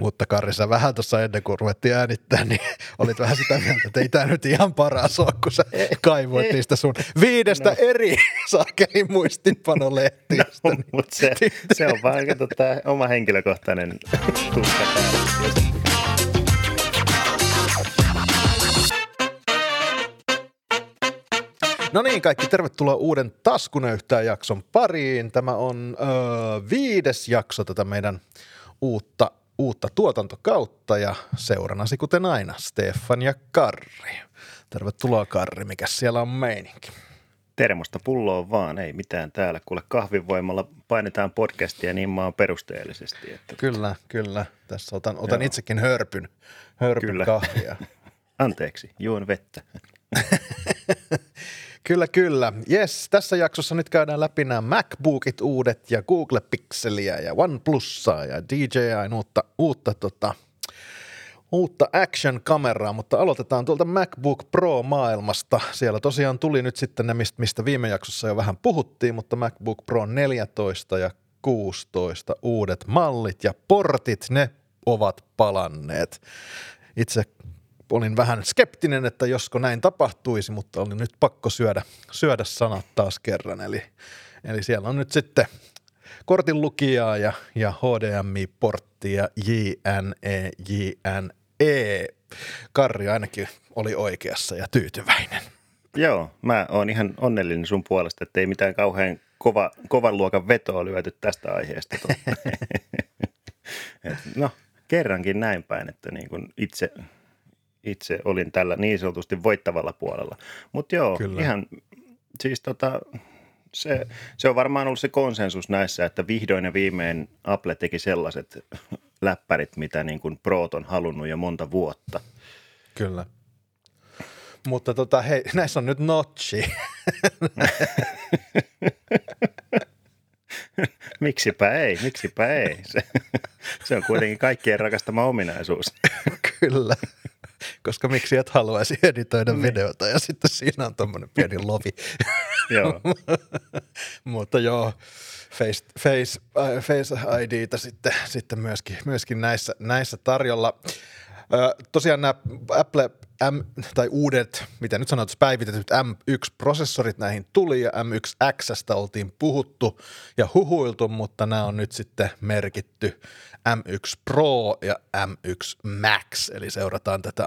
Mutta Karri, sä vähän tuossa ennen kuin ruvettiin äänittää, niin olit vähän sitä mieltä, että ei tää nyt ihan paras ole, kun sä kaivoit niistä sun viidestä eri saakeli muistinpanolehtiöstä. No, mutta se on vaan oma henkilökohtainen tuska päälle. No niin, kaikki tervetuloa uuden Taskunöyhtään jakson pariin. Tämä on viides jakso tätä meidän uutta tuotantokautta ja seuranasi kuten aina Stefan ja Karri. Tervetuloa Karri, mikäs siellä on meininki? Termosta pulloon vaan, ei mitään täällä. Kuule kahvinvoimalla painetaan podcastia niin maan perusteellisesti. Että... Kyllä. Tässä otan itsekin hörpyn kahvia. Anteeksi, juon vettä. Kyllä. Yes, tässä jaksossa nyt käydään läpi nämä MacBookit uudet ja Google Pixeliä ja OnePlusaa ja DJI:n uutta action-kameraa, mutta aloitetaan tuolta MacBook Pro-maailmasta. Siellä tosiaan tuli nyt sitten ne, mistä viime jaksossa jo vähän puhuttiin, mutta MacBook Pro 14 ja 16 uudet mallit ja portit, ne ovat palanneet. Itse olin vähän skeptinen, että josko näin tapahtuisi, mutta oli nyt pakko syödä sanat taas kerran. Eli siellä on nyt sitten kortinlukijaa ja HDMI-porttia JNE. Karri ainakin oli oikeassa ja tyytyväinen. Joo, mä oon ihan onnellinen sun puolesta, että ei mitään kauhean kovan luokan vetoa lyöty tästä aiheesta. No, kerrankin näin päin, että niin kun itse olin tällä niin sanotusti voittavalla puolella. Mutta joo, kyllä. Ihan siis se on varmaan ollut se konsensus näissä, että vihdoin ja viimein Apple teki sellaiset läppärit, mitä niin kuin Proot on halunnut jo monta vuotta. Kyllä. Mutta hei, näissä on nyt notchi. Miksipä ei. Se on kuitenkin kaikkien rakastama ominaisuus. Kyllä. Koska miksi et haluaisi editoida videota ja sitten siinä on tommonen pieni lovi. Joo. Mutta joo, face ID:tä sitten myöskin näissä tarjolla. Tosiaan nämä Apple uudet, mitä nyt sanotaan, päivitetyt M1-prosessorit näihin tuli ja M1X:stä oltiin puhuttu ja huhuiltu, mutta nämä on nyt sitten merkitty M1 Pro ja M1 Max, eli seurataan tätä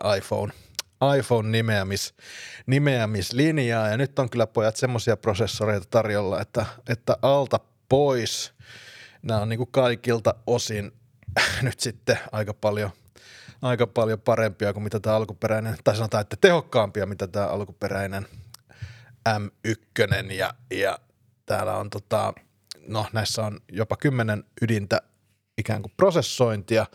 iPhone-nimeämislinjaa ja nyt on kyllä pojat semmoisia prosessoreita tarjolla, että alta pois. Nämä on niin kuin kaikilta osin nyt sitten aika paljon parempia kuin mitä tämä alkuperäinen, tai sanotaan, että tehokkaampia, mitä tämä alkuperäinen M1, ja täällä on näissä on jopa 10 ydintä ikään kuin prosessointia,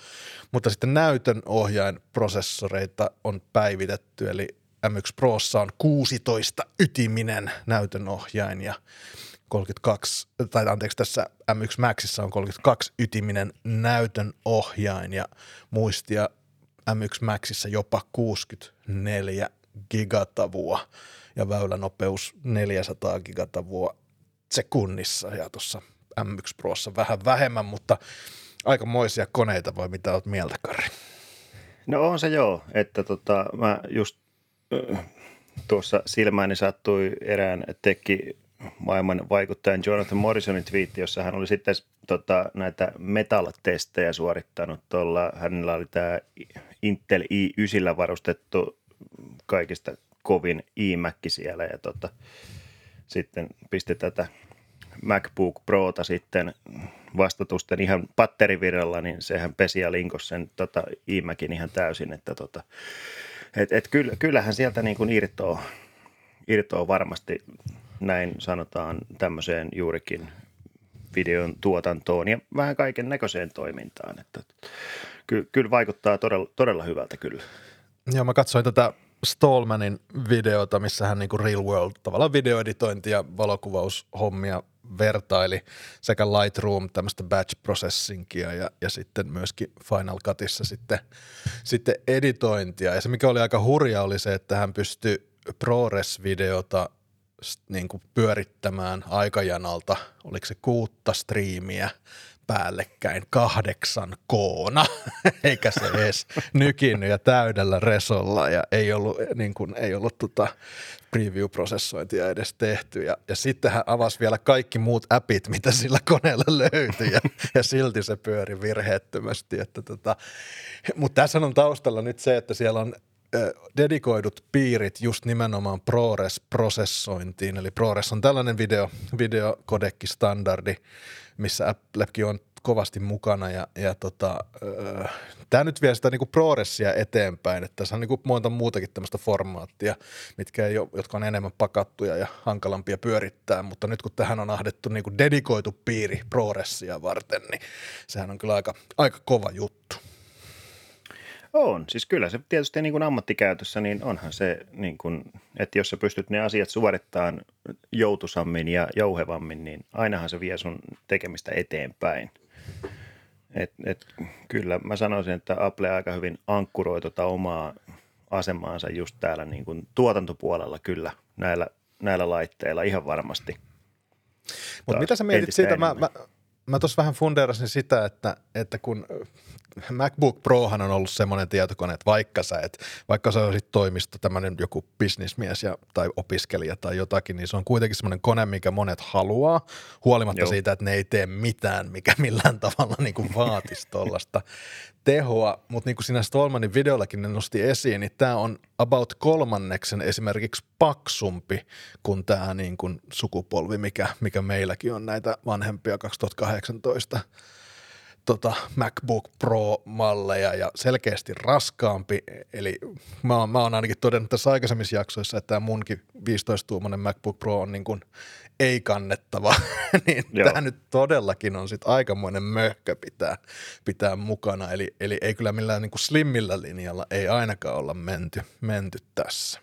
mutta sitten näytön ohjainprosessoreita on päivitetty, eli M1 Prossa on 16 ytiminen näytön ohjain, ja 32, tai anteeksi tässä M1 Maxissa on 32 ytiminen näytön ohjain, ja muistia M1 Maxissa jopa 64 gigatavua ja väylänopeus 400 gigatavua sekunnissa ja tuossa M1 Prossa vähän vähemmän, mutta aikamoisia koneita, vai mitä oot mieltä, Karri? No on se joo, että mä just tuossa silmääni sattui erään maailman vaikuttajan Jonathan Morrisonin twiitti, jossa hän oli sitten näitä metal-testejä suorittanut tuolla. Hänellä oli tämä Intel i9 varustettu kaikista kovin iMac siellä ja sitten pisti tätä MacBook Prota sitten vastatusten ihan patterivirralla, niin sehän pesi ja linkosi sen iMacin ihan täysin, että kyllähän sieltä niin kuin irtoaa varmasti. Näin sanotaan tämmöiseen juurikin videon tuotantoon ja vähän kaiken näköiseen toimintaan. Että kyllä vaikuttaa todella hyvältä kyllä. Joo, mä katsoin tätä Stollmanin videota, missä hän niinku real world tavallaan videoeditointi ja valokuvaushommia vertaili sekä Lightroom, tämmöistä batch processingia ja sitten myöskin Final Cutissa sitten editointia. Ja se mikä oli aika hurja oli se, että hän pystyi ProRes-videota niin kuin pyörittämään aikajanalta, oliko se 6 striimiä päällekkäin 8K:na, eikä se edes nykinyt ja täydellä resolla ja ei ollut preview-prosessointia edes tehty. Ja sitten hän avasi vielä kaikki muut appit, mitä sillä koneella löytyi ja silti se pyöri virheettömästi. Mutta tässä on taustalla nyt se, että siellä on dedikoidut piirit just nimenomaan ProRes-prosessointiin. Eli ProRes on tällainen videokodekki-standardi, missä Applekin on kovasti mukana. Tämä nyt vie sitä niinku ProResia eteenpäin. Että tässä on niinku monta muutakin tämmöistä formaattia, jotka on enemmän pakattuja ja hankalampia pyörittää. Mutta nyt kun tähän on ahdettu niinku dedikoitu piiri ProResia varten, niin sehän on kyllä aika kova juttu. On, siis kyllä se tietysti niin kuin ammattikäytössä, niin onhan se, niin kuin, että jos sä pystyt ne asiat suorittamaan joutusammin ja jouhevammin, niin ainahan se vie sun tekemistä eteenpäin. Kyllä mä sanoisin, että Apple aika hyvin ankkuroi tuota omaa asemaansa just täällä niin kuin tuotantopuolella kyllä näillä laitteilla ihan varmasti. Mutta mitä sä mietit siitä? Mä tuossa vähän fundeerasin sitä, että kun MacBook Prohan on ollut semmoinen tietokone, että vaikka sä olisit toimisto tämmöinen joku bisnismies tai opiskelija tai jotakin, niin se on kuitenkin semmoinen kone, mikä monet haluaa, huolimatta siitä, että ne ei tee mitään, mikä millään tavalla niin kuin vaatisi tuollaista tehoa. Mutta niin kuin siinä Stollmanin videollakin ne nosti esiin, niin tämä on about 1/3 esimerkiksi paksumpi kuin tämä niin kuin sukupolvi, mikä meilläkin on näitä vanhempia 2018 MacBook Pro-malleja ja selkeästi raskaampi, eli mä oon ainakin todennut tässä aikaisemmissa jaksoissa, että tämä munkin 15-tuumainen MacBook Pro on niin kuin ei-kannettava, niin tämä nyt todellakin on sitten aikamoinen möhkö pitää mukana, eli ei kyllä millään niin kuin slimmillä linjalla ei ainakaan olla menty tässä.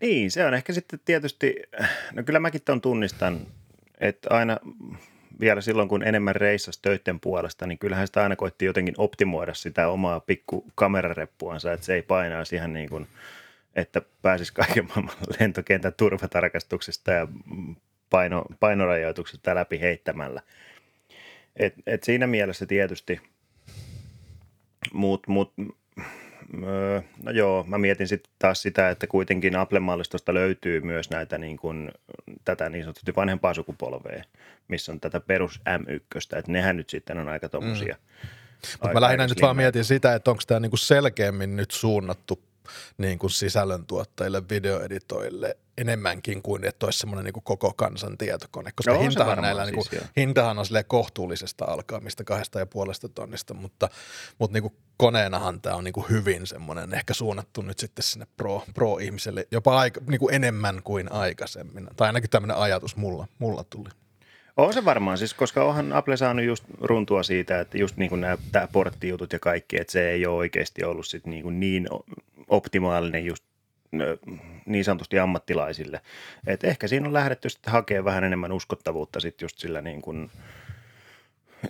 Niin, se on ehkä sitten tietysti, no kyllä mäkin ton tunnistan, että aina vielä silloin, kun enemmän reissasi töiden puolesta, niin kyllähän sitä aina koitti jotenkin optimoida sitä omaa pikku kamerareppuansa, että se ei painaisi ihan niin kuin, että pääsisi kaiken maailman lentokentän turvatarkastuksista ja painorajoituksista läpi heittämällä. Et siinä mielessä tietysti, mä mietin sitten taas sitä, että kuitenkin Apple-mallistosta löytyy myös näitä niin kuin tätä niin sanotusti vanhempaa sukupolvea, missä on tätä perus M1, että nehän nyt sitten on aika tommosia. Mutta mä lähinnä nyt vaan mietin sitä, että onko tämä niin kuin selkeämmin nyt suunnattu niin kuin sisällöntuottajille, videoeditoille enemmänkin kuin, että olisi semmoinen niin kuin koko kansan tietokone, koska hintahan on silleen kohtuullisesta alkaa, mistä 2,5 tonnista, mutta niin kuin koneenahan tämä on niin kuin hyvin semmoinen ehkä suunnattu nyt sitten sinne pro-ihmiselle jopa aika, niin kuin enemmän kuin aikaisemmin, tai ainakin tämmöinen ajatus mulla tuli. On se varmaan, siis koska onhan Apple saanut just runtua siitä, että just niin kuin nämä porttijutut ja kaikki, että se ei ole oikeasti ollut sit niin optimaalinen just niin sanotusti ammattilaisille. Et ehkä siinä on lähdetty sitten hakemaan vähän enemmän uskottavuutta sitten just sillä niin kuin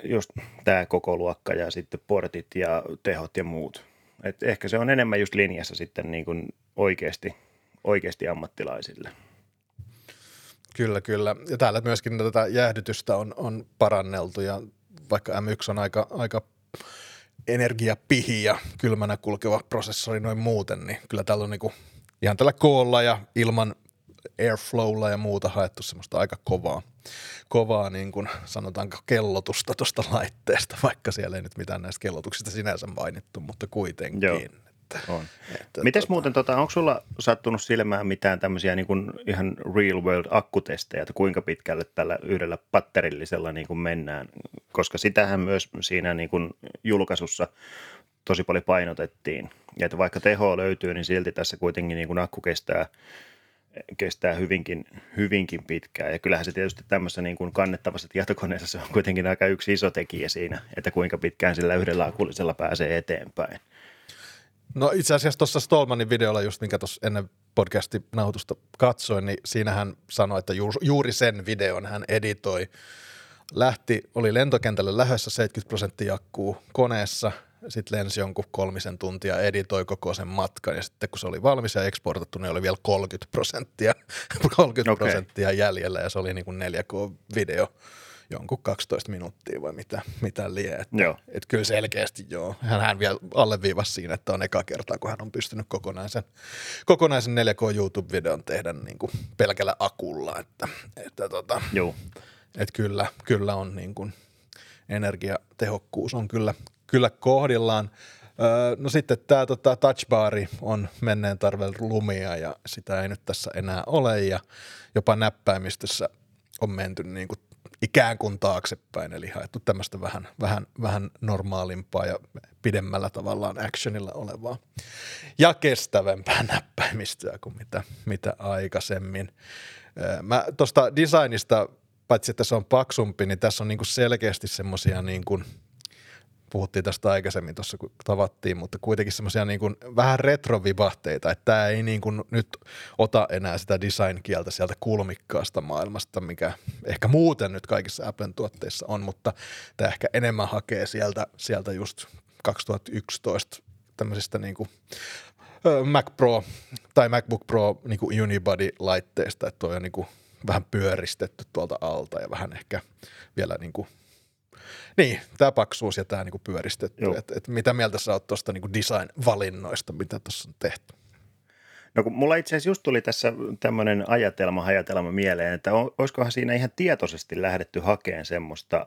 just tämä koko luokka ja sitten portit ja tehot ja muut. Et ehkä se on enemmän just linjassa sitten niin kuin oikeasti ammattilaisille. Kyllä. Ja täällä myöskin tätä jäähdytystä on paranneltu ja vaikka M1 on aika energiapihi ja kylmänä kulkeva prosessori noin muuten, niin kyllä täällä on niinku ihan tällä koolla ja ilman airflowlla ja muuta haettu semmoista aika kovaa niin kuin sanotaanko kellotusta tuosta laitteesta, vaikka siellä ei nyt mitään näistä kellotuksista sinänsä mainittu, mutta kuitenkin. Joo. On. Mites muuten, onko sulla sattunut silmään mitään tämmöisiä niin kuin ihan real world akkutestejä, että kuinka pitkälle tällä yhdellä patterillisella niin kuin mennään, koska sitähän myös siinä niin kuin julkaisussa tosi paljon painotettiin. Ja että vaikka tehoa löytyy, niin silti tässä kuitenkin niin kuin akku kestää hyvinkin pitkään. Ja kyllähän se tietysti tämmöisessä niin kuin kannettavassa tietokoneessa se on kuitenkin aika yksi iso tekijä siinä, että kuinka pitkään sillä yhdellä akullisella pääsee eteenpäin. No itse asiassa tuossa Stollmanin videolla just, minkä tuossa ennen podcastin nauhoitusta katsoin, niin siinä hän sanoi, että juuri sen videon hän editoi. Oli lentokentälle lähdössä 70% akkuu koneessa, sitten lensi jonkun 3 tuntia, editoi koko sen matkan ja sitten kun se oli valmis ja eksportattu, niin oli vielä 30% jäljellä ja se oli niin kuin 4K-video. jonkun 12 minuuttia vai mitä lie. Että kyllä selkeästi joo. Hän vielä alleviivasi siinä, että on eka kertaa, kun hän on pystynyt kokonaisen 4K YouTube-videon tehdä niin kuin pelkällä akulla. Että kyllä on niin kuin energiatehokkuus on kyllä kohdillaan. No sitten tämä touchbari on menneen tarven lumia ja sitä ei nyt tässä enää ole ja jopa näppäimistössä on menty niin kuin ikään kuin taaksepäin, eli haettu tämmöistä vähän normaalimpaa ja pidemmällä tavallaan actionilla olevaa ja kestävämpää näppäimistöä kuin mitä aikaisemmin. Mä tuosta designista, paitsi että se on paksumpi, niin tässä on niin kuin selkeästi semmoisia niin kuin puhuttiin tästä aikaisemmin tuossa, kun tavattiin, mutta kuitenkin semmoisia niin kuin vähän retrovivahteita, että tämä ei niin kuin nyt ota enää sitä design-kieltä sieltä kulmikkaasta maailmasta, mikä ehkä muuten nyt kaikissa Applen tuotteissa on, mutta tämä ehkä enemmän hakee sieltä just 2011 tämmöisistä niin kuin Mac Pro tai MacBook Pro niin kuin unibody-laitteista, että tuo on niin kuin vähän pyöristetty tuolta alta ja vähän ehkä vielä niin kuin niin, tämä paksuus ja tämä niinku pyöristetty. Et mitä mieltä sä oot tuosta niinku design-valinnoista, mitä tuossa on tehty? No kun mulla itse asiassa just tuli tässä tämmöinen ajatelma mieleen, että olisikohan siinä ihan tietoisesti lähdetty hakemaan semmoista,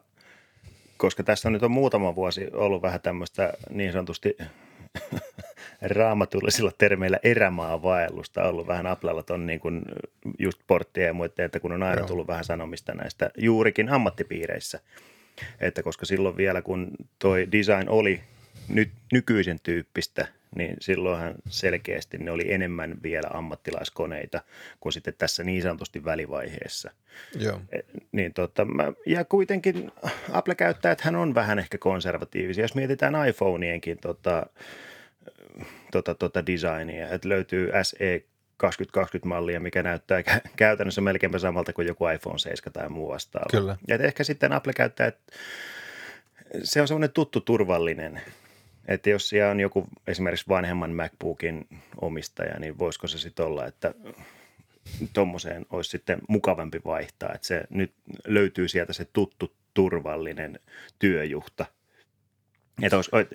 koska tässä nyt on muutama vuosi ollut vähän tämmöistä niin sanotusti raamatullisilla termeillä erämaavaellusta ollut vähän Applella ton niin kuin just porttia ja muiden, että kun on aina tullut vähän sanomista näistä juurikin ammattipiireissä. Että koska silloin vielä, kun toi design oli nyt nykyisen tyyppistä, niin silloinhan selkeästi ne oli enemmän vielä ammattilaiskoneita kuin sitten tässä niin sanotusti välivaiheessa. Joo. Niin ja kuitenkin Apple-käyttäjäthän on vähän ehkä konservatiivisia, jos mietitään iPhoneienkin designia, että löytyy SE 2020-mallia, mikä näyttää käytännössä melkeinpä samalta kuin joku iPhone 7 tai muu vastaava. Kyllä. Ja ehkä sitten Apple käyttää, että se on semmoinen tuttu turvallinen, että jos siellä on joku esimerkiksi vanhemman MacBookin omistaja, niin voisiko se sitten olla, että tuommoiseen olisi sitten mukavampi vaihtaa, että se nyt löytyy sieltä se tuttu turvallinen työjuhta.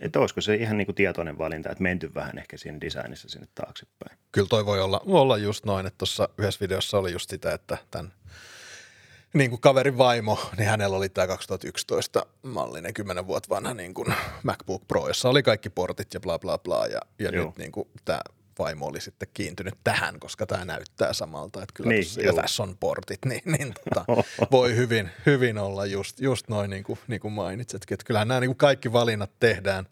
Että olisiko se ihan niinku tietoinen valinta, että menty vähän ehkä siinä designissa sinne taaksepäin. Kyllä toi voi olla just noin, että tuossa yhdessä videossa oli just sitä, että tämän niin kuin kaverin vaimo, niin hänellä oli tämä 2011 mallinen 10 vuotta vanha niin kuin MacBook Pro, jossa oli kaikki portit ja bla bla bla ja nyt niin kuin tämä vaimo oli sitten kiintynyt tähän, koska tämä näyttää samalta, että kyllä niin, ja tässä on portit, niin voi hyvin olla just noin niin kuin mainitsetkin, että kyllähän nämä niin kuin kaikki valinnat tehdään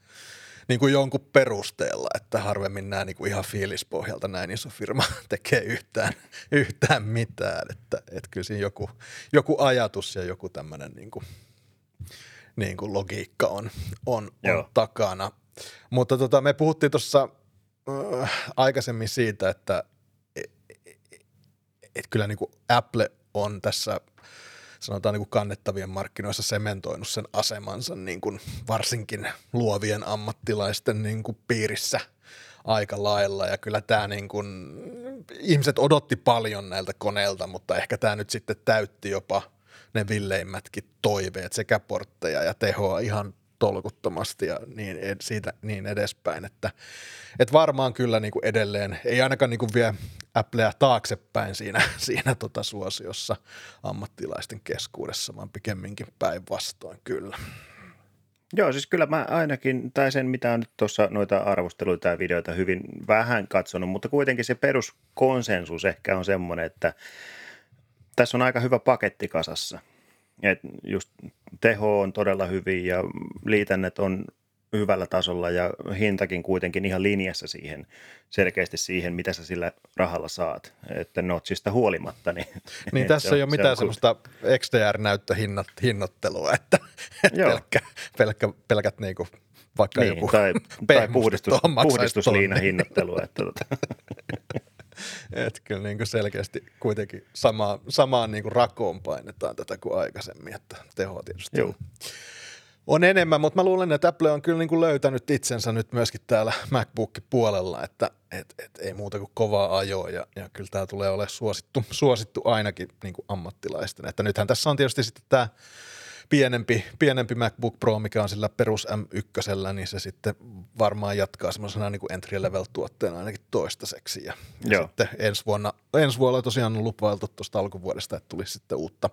niin kuin jonkun perusteella, että harvemmin nämä niin kuin ihan fiilispohjalta näin iso firma tekee yhtään mitään, että kyllä siinä joku ajatus ja joku tämmöinen niin kuin logiikka on takana, mutta me puhuttiin tuossa aikaisemmin siitä, että kyllä niin kuin Apple on tässä sanotaan niin kuin kannettavien markkinoissa sementoinut sen asemansa niin kuin varsinkin luovien ammattilaisten niin kuin piirissä aika lailla ja kyllä tämä niin kuin, ihmiset odotti paljon näiltä koneilta, mutta ehkä tämä nyt sitten täytti jopa ne villeimmätkin toiveet sekä portteja ja tehoa ihan tolkuttomasti ja niin edespäin, että varmaan kyllä niin kuin edelleen, ei ainakaan niin kuin vie Applea taaksepäin siinä suosiossa ammattilaisten keskuudessa, vaan pikemminkin päinvastoin kyllä. Joo, siis kyllä mä ainakin, tai sen mitä on nyt tuossa noita arvosteluita ja videoita hyvin vähän katsonut, mutta kuitenkin se peruskonsensus ehkä on semmoinen, että tässä on aika hyvä paketti kasassa. Et just teho on todella hyvin ja liitännet on hyvällä tasolla ja hintakin kuitenkin ihan linjassa siihen, selkeästi siihen, mitä sä sillä rahalla saat, että notchista huolimatta. Niin tässä ei ole mitään semmoista XDR-näyttöhinnottelua, että pelkät niinku vaikka niin, joku tai puhdistusliinan hinnoittelua. Että kyllä niin kuin selkeästi kuitenkin samaan niin kuin rakoon painetaan tätä kuin aikaisemmin, että tehoa tietysti on enemmän, mutta mä luulen, että Apple on kyllä niin kuin löytänyt itsensä nyt myöskin täällä MacBook-puolella, että ei muuta kuin kovaa ajoa ja kyllä tämä tulee olemaan suosittu ainakin niin kuin ammattilaisten, että nythän tässä on tietysti sitten tämä pienempi MacBook Pro, mikä on sillä perus M1, niin se sitten varmaan jatkaa semmoisena niin kuin entry-level-tuotteena ainakin toistaiseksi. Ja sitten ensi vuonna tosiaan on lupailtu tuosta alkuvuodesta, että tulisi sitten uutta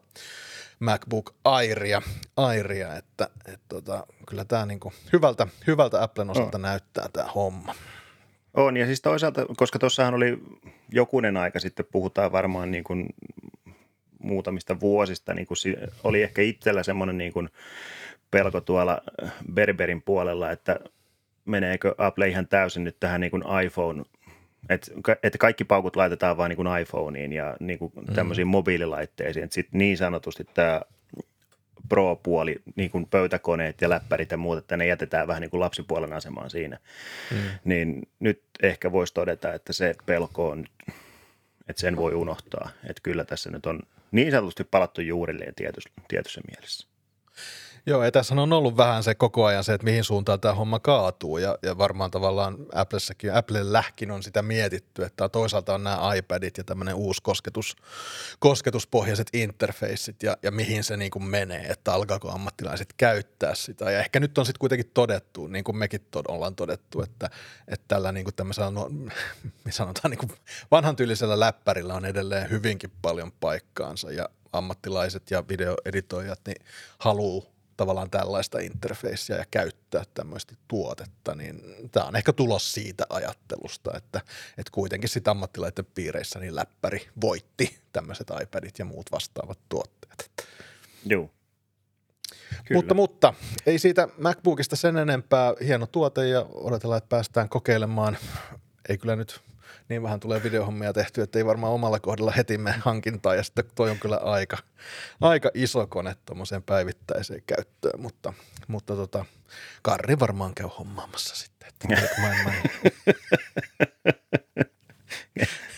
MacBook Airia, että kyllä tämä niin kuin hyvältä Applen osalta näyttää tämä homma. On, ja siis toisaalta, koska tuossahan oli jokunen aika sitten, puhutaan varmaan niin kuin muutamista vuosista, niin kuin oli ehkä itsellä semmoinen niin kuin pelko tuolla Berberin puolella, että meneekö Apple ihan täysin nyt tähän niin kuin iPhone, että kaikki paukut laitetaan vaan niin kuin iPhoneiin ja niin kuin tämmöisiin mobiililaitteisiin, että sitten niin sanotusti tämä Pro-puoli, niin kuin pöytäkoneet ja läppärit ja muut, että ne jätetään vähän niin kuin lapsipuolen asemaan siinä, niin nyt ehkä voisi todeta, että se pelko on, että sen voi unohtaa, että kyllä tässä nyt on niin sanotusti palattu juurilleen tietyssä mielessä. Joo, ja tässä on ollut vähän se koko ajan se, että mihin suuntaan tämä homma kaatuu, ja varmaan tavallaan Applelläkin on sitä mietitty, että toisaalta on nämä iPadit ja tämmöinen uusi kosketuspohjaiset interfaceit, ja mihin se niin kuin menee, että alkaako ammattilaiset käyttää sitä, ja ehkä nyt on sitten kuitenkin todettu, niin kuin mekin ollaan todettu, että tällä niin kuin tämmöisellä, me sanotaan niin kuin vanhan tyylisellä läppärillä on edelleen hyvinkin paljon paikkaansa, ja ammattilaiset ja videoeditoijat niin haluaa tavallaan tällaista interfacea ja käyttää tämmöistä tuotetta, niin tämä on ehkä tulos siitä ajattelusta, että kuitenkin sitten ammattilaisten piireissä niin läppäri voitti tämmöiset iPadit ja muut vastaavat tuotteet. Joo. Mutta ei siitä MacBookista sen enempää, hieno tuote ja odotellaan, että päästään kokeilemaan, ei kyllä nyt niin vähän tulee videohommia tehty, että ei varmaan omalla kohdalla heti mene hankintaan, ja sitten toi on kyllä aika iso kone tuommoiseen päivittäiseen käyttöön, mutta Karri varmaan käy hommaamassa sitten. Että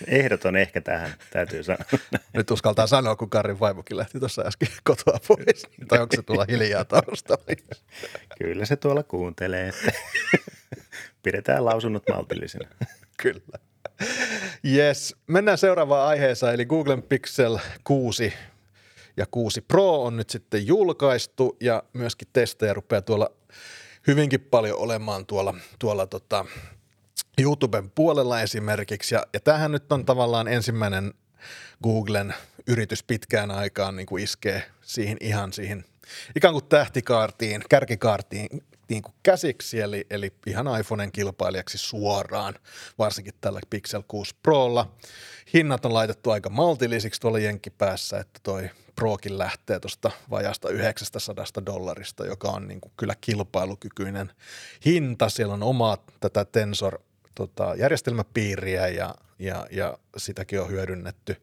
ehdoton ehkä tähän, täytyy sanoa. Nyt uskaltaa sanoa, kun Karrin vaimokin lähti tuossa äsken kotoa pois, tai onko se tuolla hiljaa taustalla? Kyllä se tuolla kuuntelee, että pidetään lausunnot maltillisina. Kyllä. Yes, mennään seuraavaan aiheeseen, eli Googlen Pixel 6 ja 6 Pro on nyt sitten julkaistu, ja myöskin testejä rupeaa tuolla hyvinkin paljon olemaan tuolla YouTuben puolella esimerkiksi, ja tämähän nyt on tavallaan ensimmäinen Googlen yritys pitkään aikaan niin kuin iskee siihen ikään kuin tähtikaartiin, kärkikaartiin, niin kuin käsiksi, eli ihan iPhoneen kilpailijaksi suoraan, varsinkin tällä Pixel 6 Prolla. Hinnat on laitettu aika maltillisiksi tuolla jenkkipäässä, että toi Prokin lähtee tuosta vajasta $900, joka on niin kuin kyllä kilpailukykyinen hinta. Siellä on omaa tätä Tensor-järjestelmäpiiriä ja sitäkin on hyödynnetty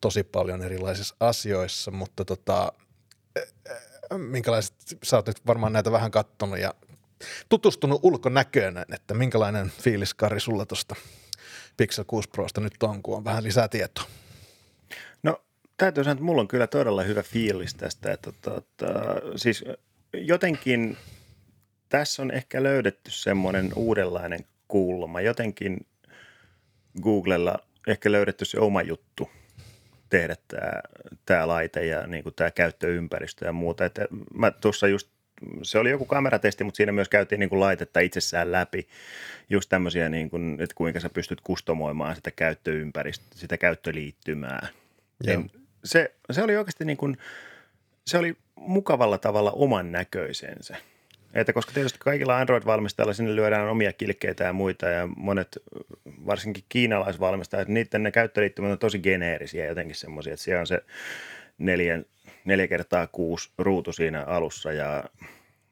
tosi paljon erilaisissa asioissa, mutta minkälaiset, sä oot nyt varmaan näitä vähän kattonut ja tutustunut ulkonäköön, että minkälainen fiilis, Karri, sulla tuosta Pixel 6 Prosta nyt on, kun on vähän lisää tietoa? No täytyy sanoa, että mulla on kyllä todella hyvä fiilis tästä, että siis jotenkin tässä on ehkä löydetty semmoinen uudenlainen kulma, jotenkin Googlella ehkä löydetty se oma juttu tehdä tämä laite ja niin kuin tämä käyttöympäristö ja muuta, että mä tuossa just se oli joku kameratesti, mutta siinä myös käytiin niin kuin laitetta itsessään läpi, just tämmöisiä, niin kuin, että kuinka sä pystyt kustomoimaan sitä käyttöympäristöä, sitä käyttöliittymää. Niin se oli oikeasti niin kuin, se oli mukavalla tavalla oman näköisensä. Että koska tietysti kaikilla Android-valmistajilla sinne lyödään omia kilkkeitä ja muita, ja monet, varsinkin kiinalaisvalmistajat, niiden ne käyttöliittymät on tosi geneerisiä jotenkin semmoisia, että siellä on se 4x6 ruutu siinä alussa ja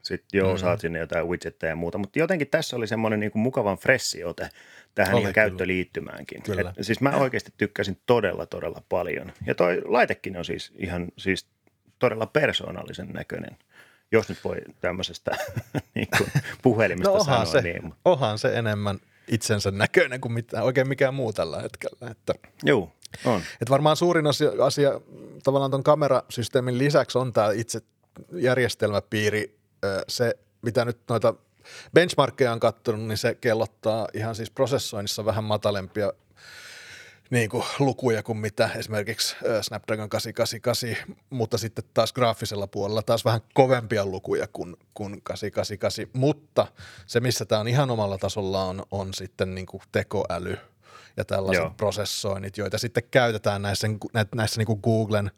sitten saat sinne jotain widgettä ja muuta, mutta jotenkin tässä oli semmoinen niin kuin mukavan freshi ote tähän niin käyttöliittymäänkin. Siis mä oikeasti tykkäsin todella paljon, ja toi laitekin on siis ihan siis todella persoonallisen näköinen. Jos nyt voi tämmöisestä niin kuin puhelimesta sanoa se, niin. Onhan se enemmän itsensä näköinen kuin oikein mikään muu tällä hetkellä. Että, joo, on. Että varmaan suurin asia tavallaan ton kamerasysteemin lisäksi on tämä itse järjestelmäpiiri. Se, mitä nyt noita benchmarkkeja on katsonut, niin se kellottaa ihan siis prosessoinnissa vähän matalempia niin kuin lukuja kuin mitä esimerkiksi Snapdragon 888, mutta sitten taas graafisella puolella taas vähän kovempia lukuja kuin 888, mutta se missä tämä on ihan omalla tasolla on sitten niin kuin tekoäly ja tällaiset Joo. prosessoinnit, joita sitten käytetään näissä niin kuin Googlen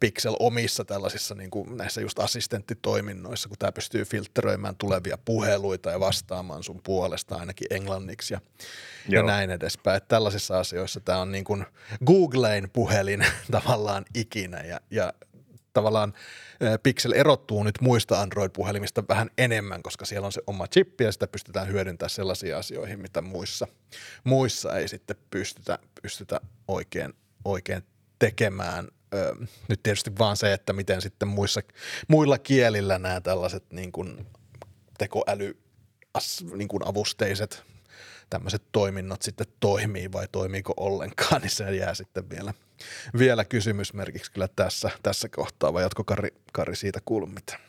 Pixel omissa tällaisissa niin kuin näissä just assistenttitoiminnoissa, kun tämä pystyy filtteröimään tulevia puheluita ja vastaamaan sun puolesta ainakin englanniksi ja näin edespäin. Että tällaisissa asioissa tämä on niin kuin Googlein puhelin tavallaan ikinä ja tavallaan Pixel erottuu nyt muista Android-puhelimista vähän enemmän, koska siellä on se oma chippi ja sitä pystytään hyödyntämään sellaisiin asioihin, mitä muissa ei sitten pystytä oikein tekemään. Nyt tietysti vaan se, että miten sitten muilla kielillä nämä tällaiset niin kuin tekoälyavusteiset tämmöiset toiminnot sitten toimii vai toimiiko ollenkaan, niin se jää sitten vielä kysymysmerkiksi kyllä tässä kohtaa, vai jatko Karri siitä kuulu mitään?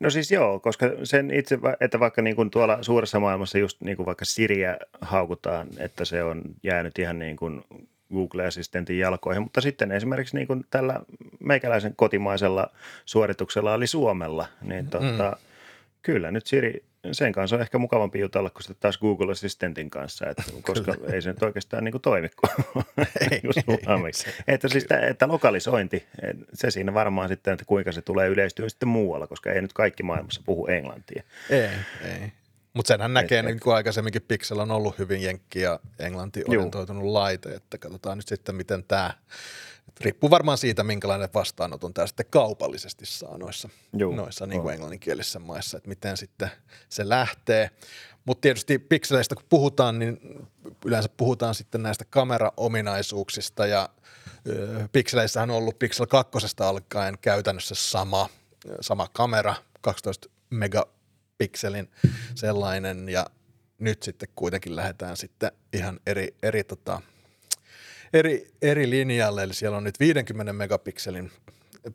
No siis joo, koska sen itse, että vaikka niin kuin tuolla suuressa maailmassa just niin kuin vaikka Siriä haukutaan, että se on jäänyt ihan niin kuin Google Assistantin jalkoihin, mutta sitten esimerkiksi niin kuin tällä meikäläisen kotimaisella suorituksella oli Suomella, niin kyllä nyt Siri, sen kanssa on ehkä mukavampi jutella kuin sitten taas Google Assistantin kanssa, että, koska ei se nyt oikeastaan niin kuin toimi kuin suomeksi. Että siis että lokalisointi, se siinä varmaan sitten, että kuinka se tulee yleistyä sitten muualla, koska ei nyt kaikki maailmassa puhu englantia. Ei. Mutta senhän näkee, niin kuin aikaisemminkin Pixel on ollut hyvin jenkki- ja englanti-orientoitunut laite, että katsotaan nyt sitten, miten tämä riippuu varmaan siitä, minkälainen vastaanoton tämä sitten kaupallisesti saa noissa niin kuin englanninkielisissä maissa, että miten sitten se lähtee. Mutta tietysti Pixeleistä kun puhutaan, niin yleensä puhutaan sitten näistä kameraominaisuuksista ja Pixeleissähän on ollut Pixel 2. alkaen käytännössä sama kamera, 12 megapikselin sellainen, ja nyt sitten kuitenkin lähdetään sitten ihan eri linjalle, eli siellä on nyt 50 megapikselin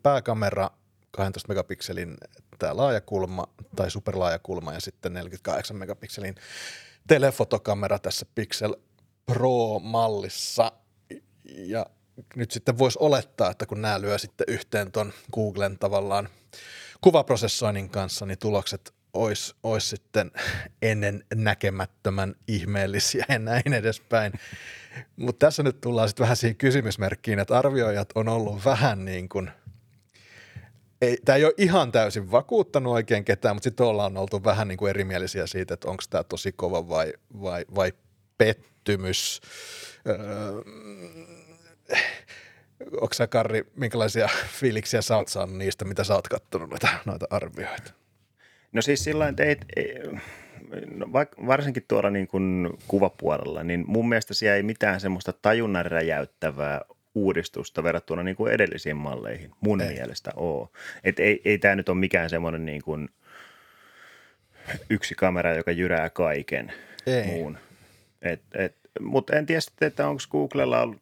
pääkamera, 12 megapikselin tämä laajakulma tai superlaajakulma ja sitten 48 megapikselin telefotokamera tässä Pixel Pro-mallissa, ja nyt sitten voisi olettaa, että kun nämä lyö sitten yhteen ton Googlen tavallaan kuvaprosessoinnin kanssa, niin tulokset olisi sitten ennen näkemättömän ihmeellisiä ja näin edespäin. Mutta tässä nyt tullaan sitten vähän siihen kysymysmerkkiin, että arvioijat on ollut vähän niin kuin, tämä ei ole ihan täysin vakuuttanut oikein ketään, mutta sitten ollaan oltu vähän niin kuin erimielisiä siitä, että onko tämä tosi kova vai pettymys. Onko sä, Karri, minkälaisia fiiliksiä sä oot saanut niistä, mitä sä oot kattonut noita arvioita? No siis sillain varsinkin tuolla niin kuin kuvapuolella, niin mun mielestä siellä ei mitään semmoista tajunnan räjäyttävää uudistusta verrattuna niin kuin edellisiin malleihin mun mielestä ole. Että ei tämä nyt ole mikään semmoinen niin kuin yksi kamera, joka jyrää kaiken muun. Mutta en tiedä sitten, että onko Googlella ollut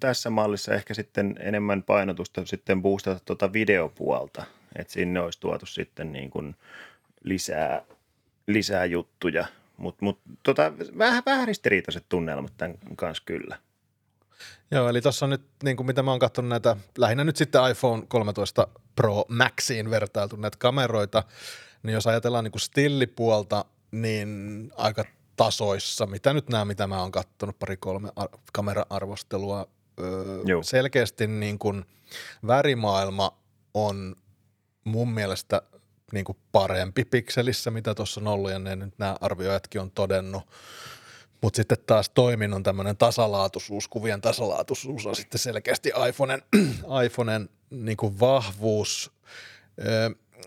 tässä mallissa ehkä sitten enemmän painotusta sitten boostata tuota videopuolta, että sinne olisi tuotu sitten niin kuin lisää juttuja, mutta vähän ristiriitaiset tunnelmat tämän kanssa kyllä. Joo, eli tuossa on nyt, niin kuin mitä mä oon katsonut näitä, lähinnä nyt sitten iPhone 13 Pro Maxiin vertailtu näitä kameroita, niin jos ajatellaan niin kuin stillipuolta, niin aika tasoissa, mitä nyt nämä, mitä mä oon katsonut, pari-kolme kamera-arvostelua, selkeästi niin kuin värimaailma on mun mielestä niin kuin parempi Pixelissä, mitä tuossa on ollut, ja ne nyt nämä arvioijatkin on todennut. Mutta sitten taas toiminnon tämmöinen tasalaatuisuus, kuvien tasalaatuisuus on sitten selkeästi iPhonen niin kuin vahvuus.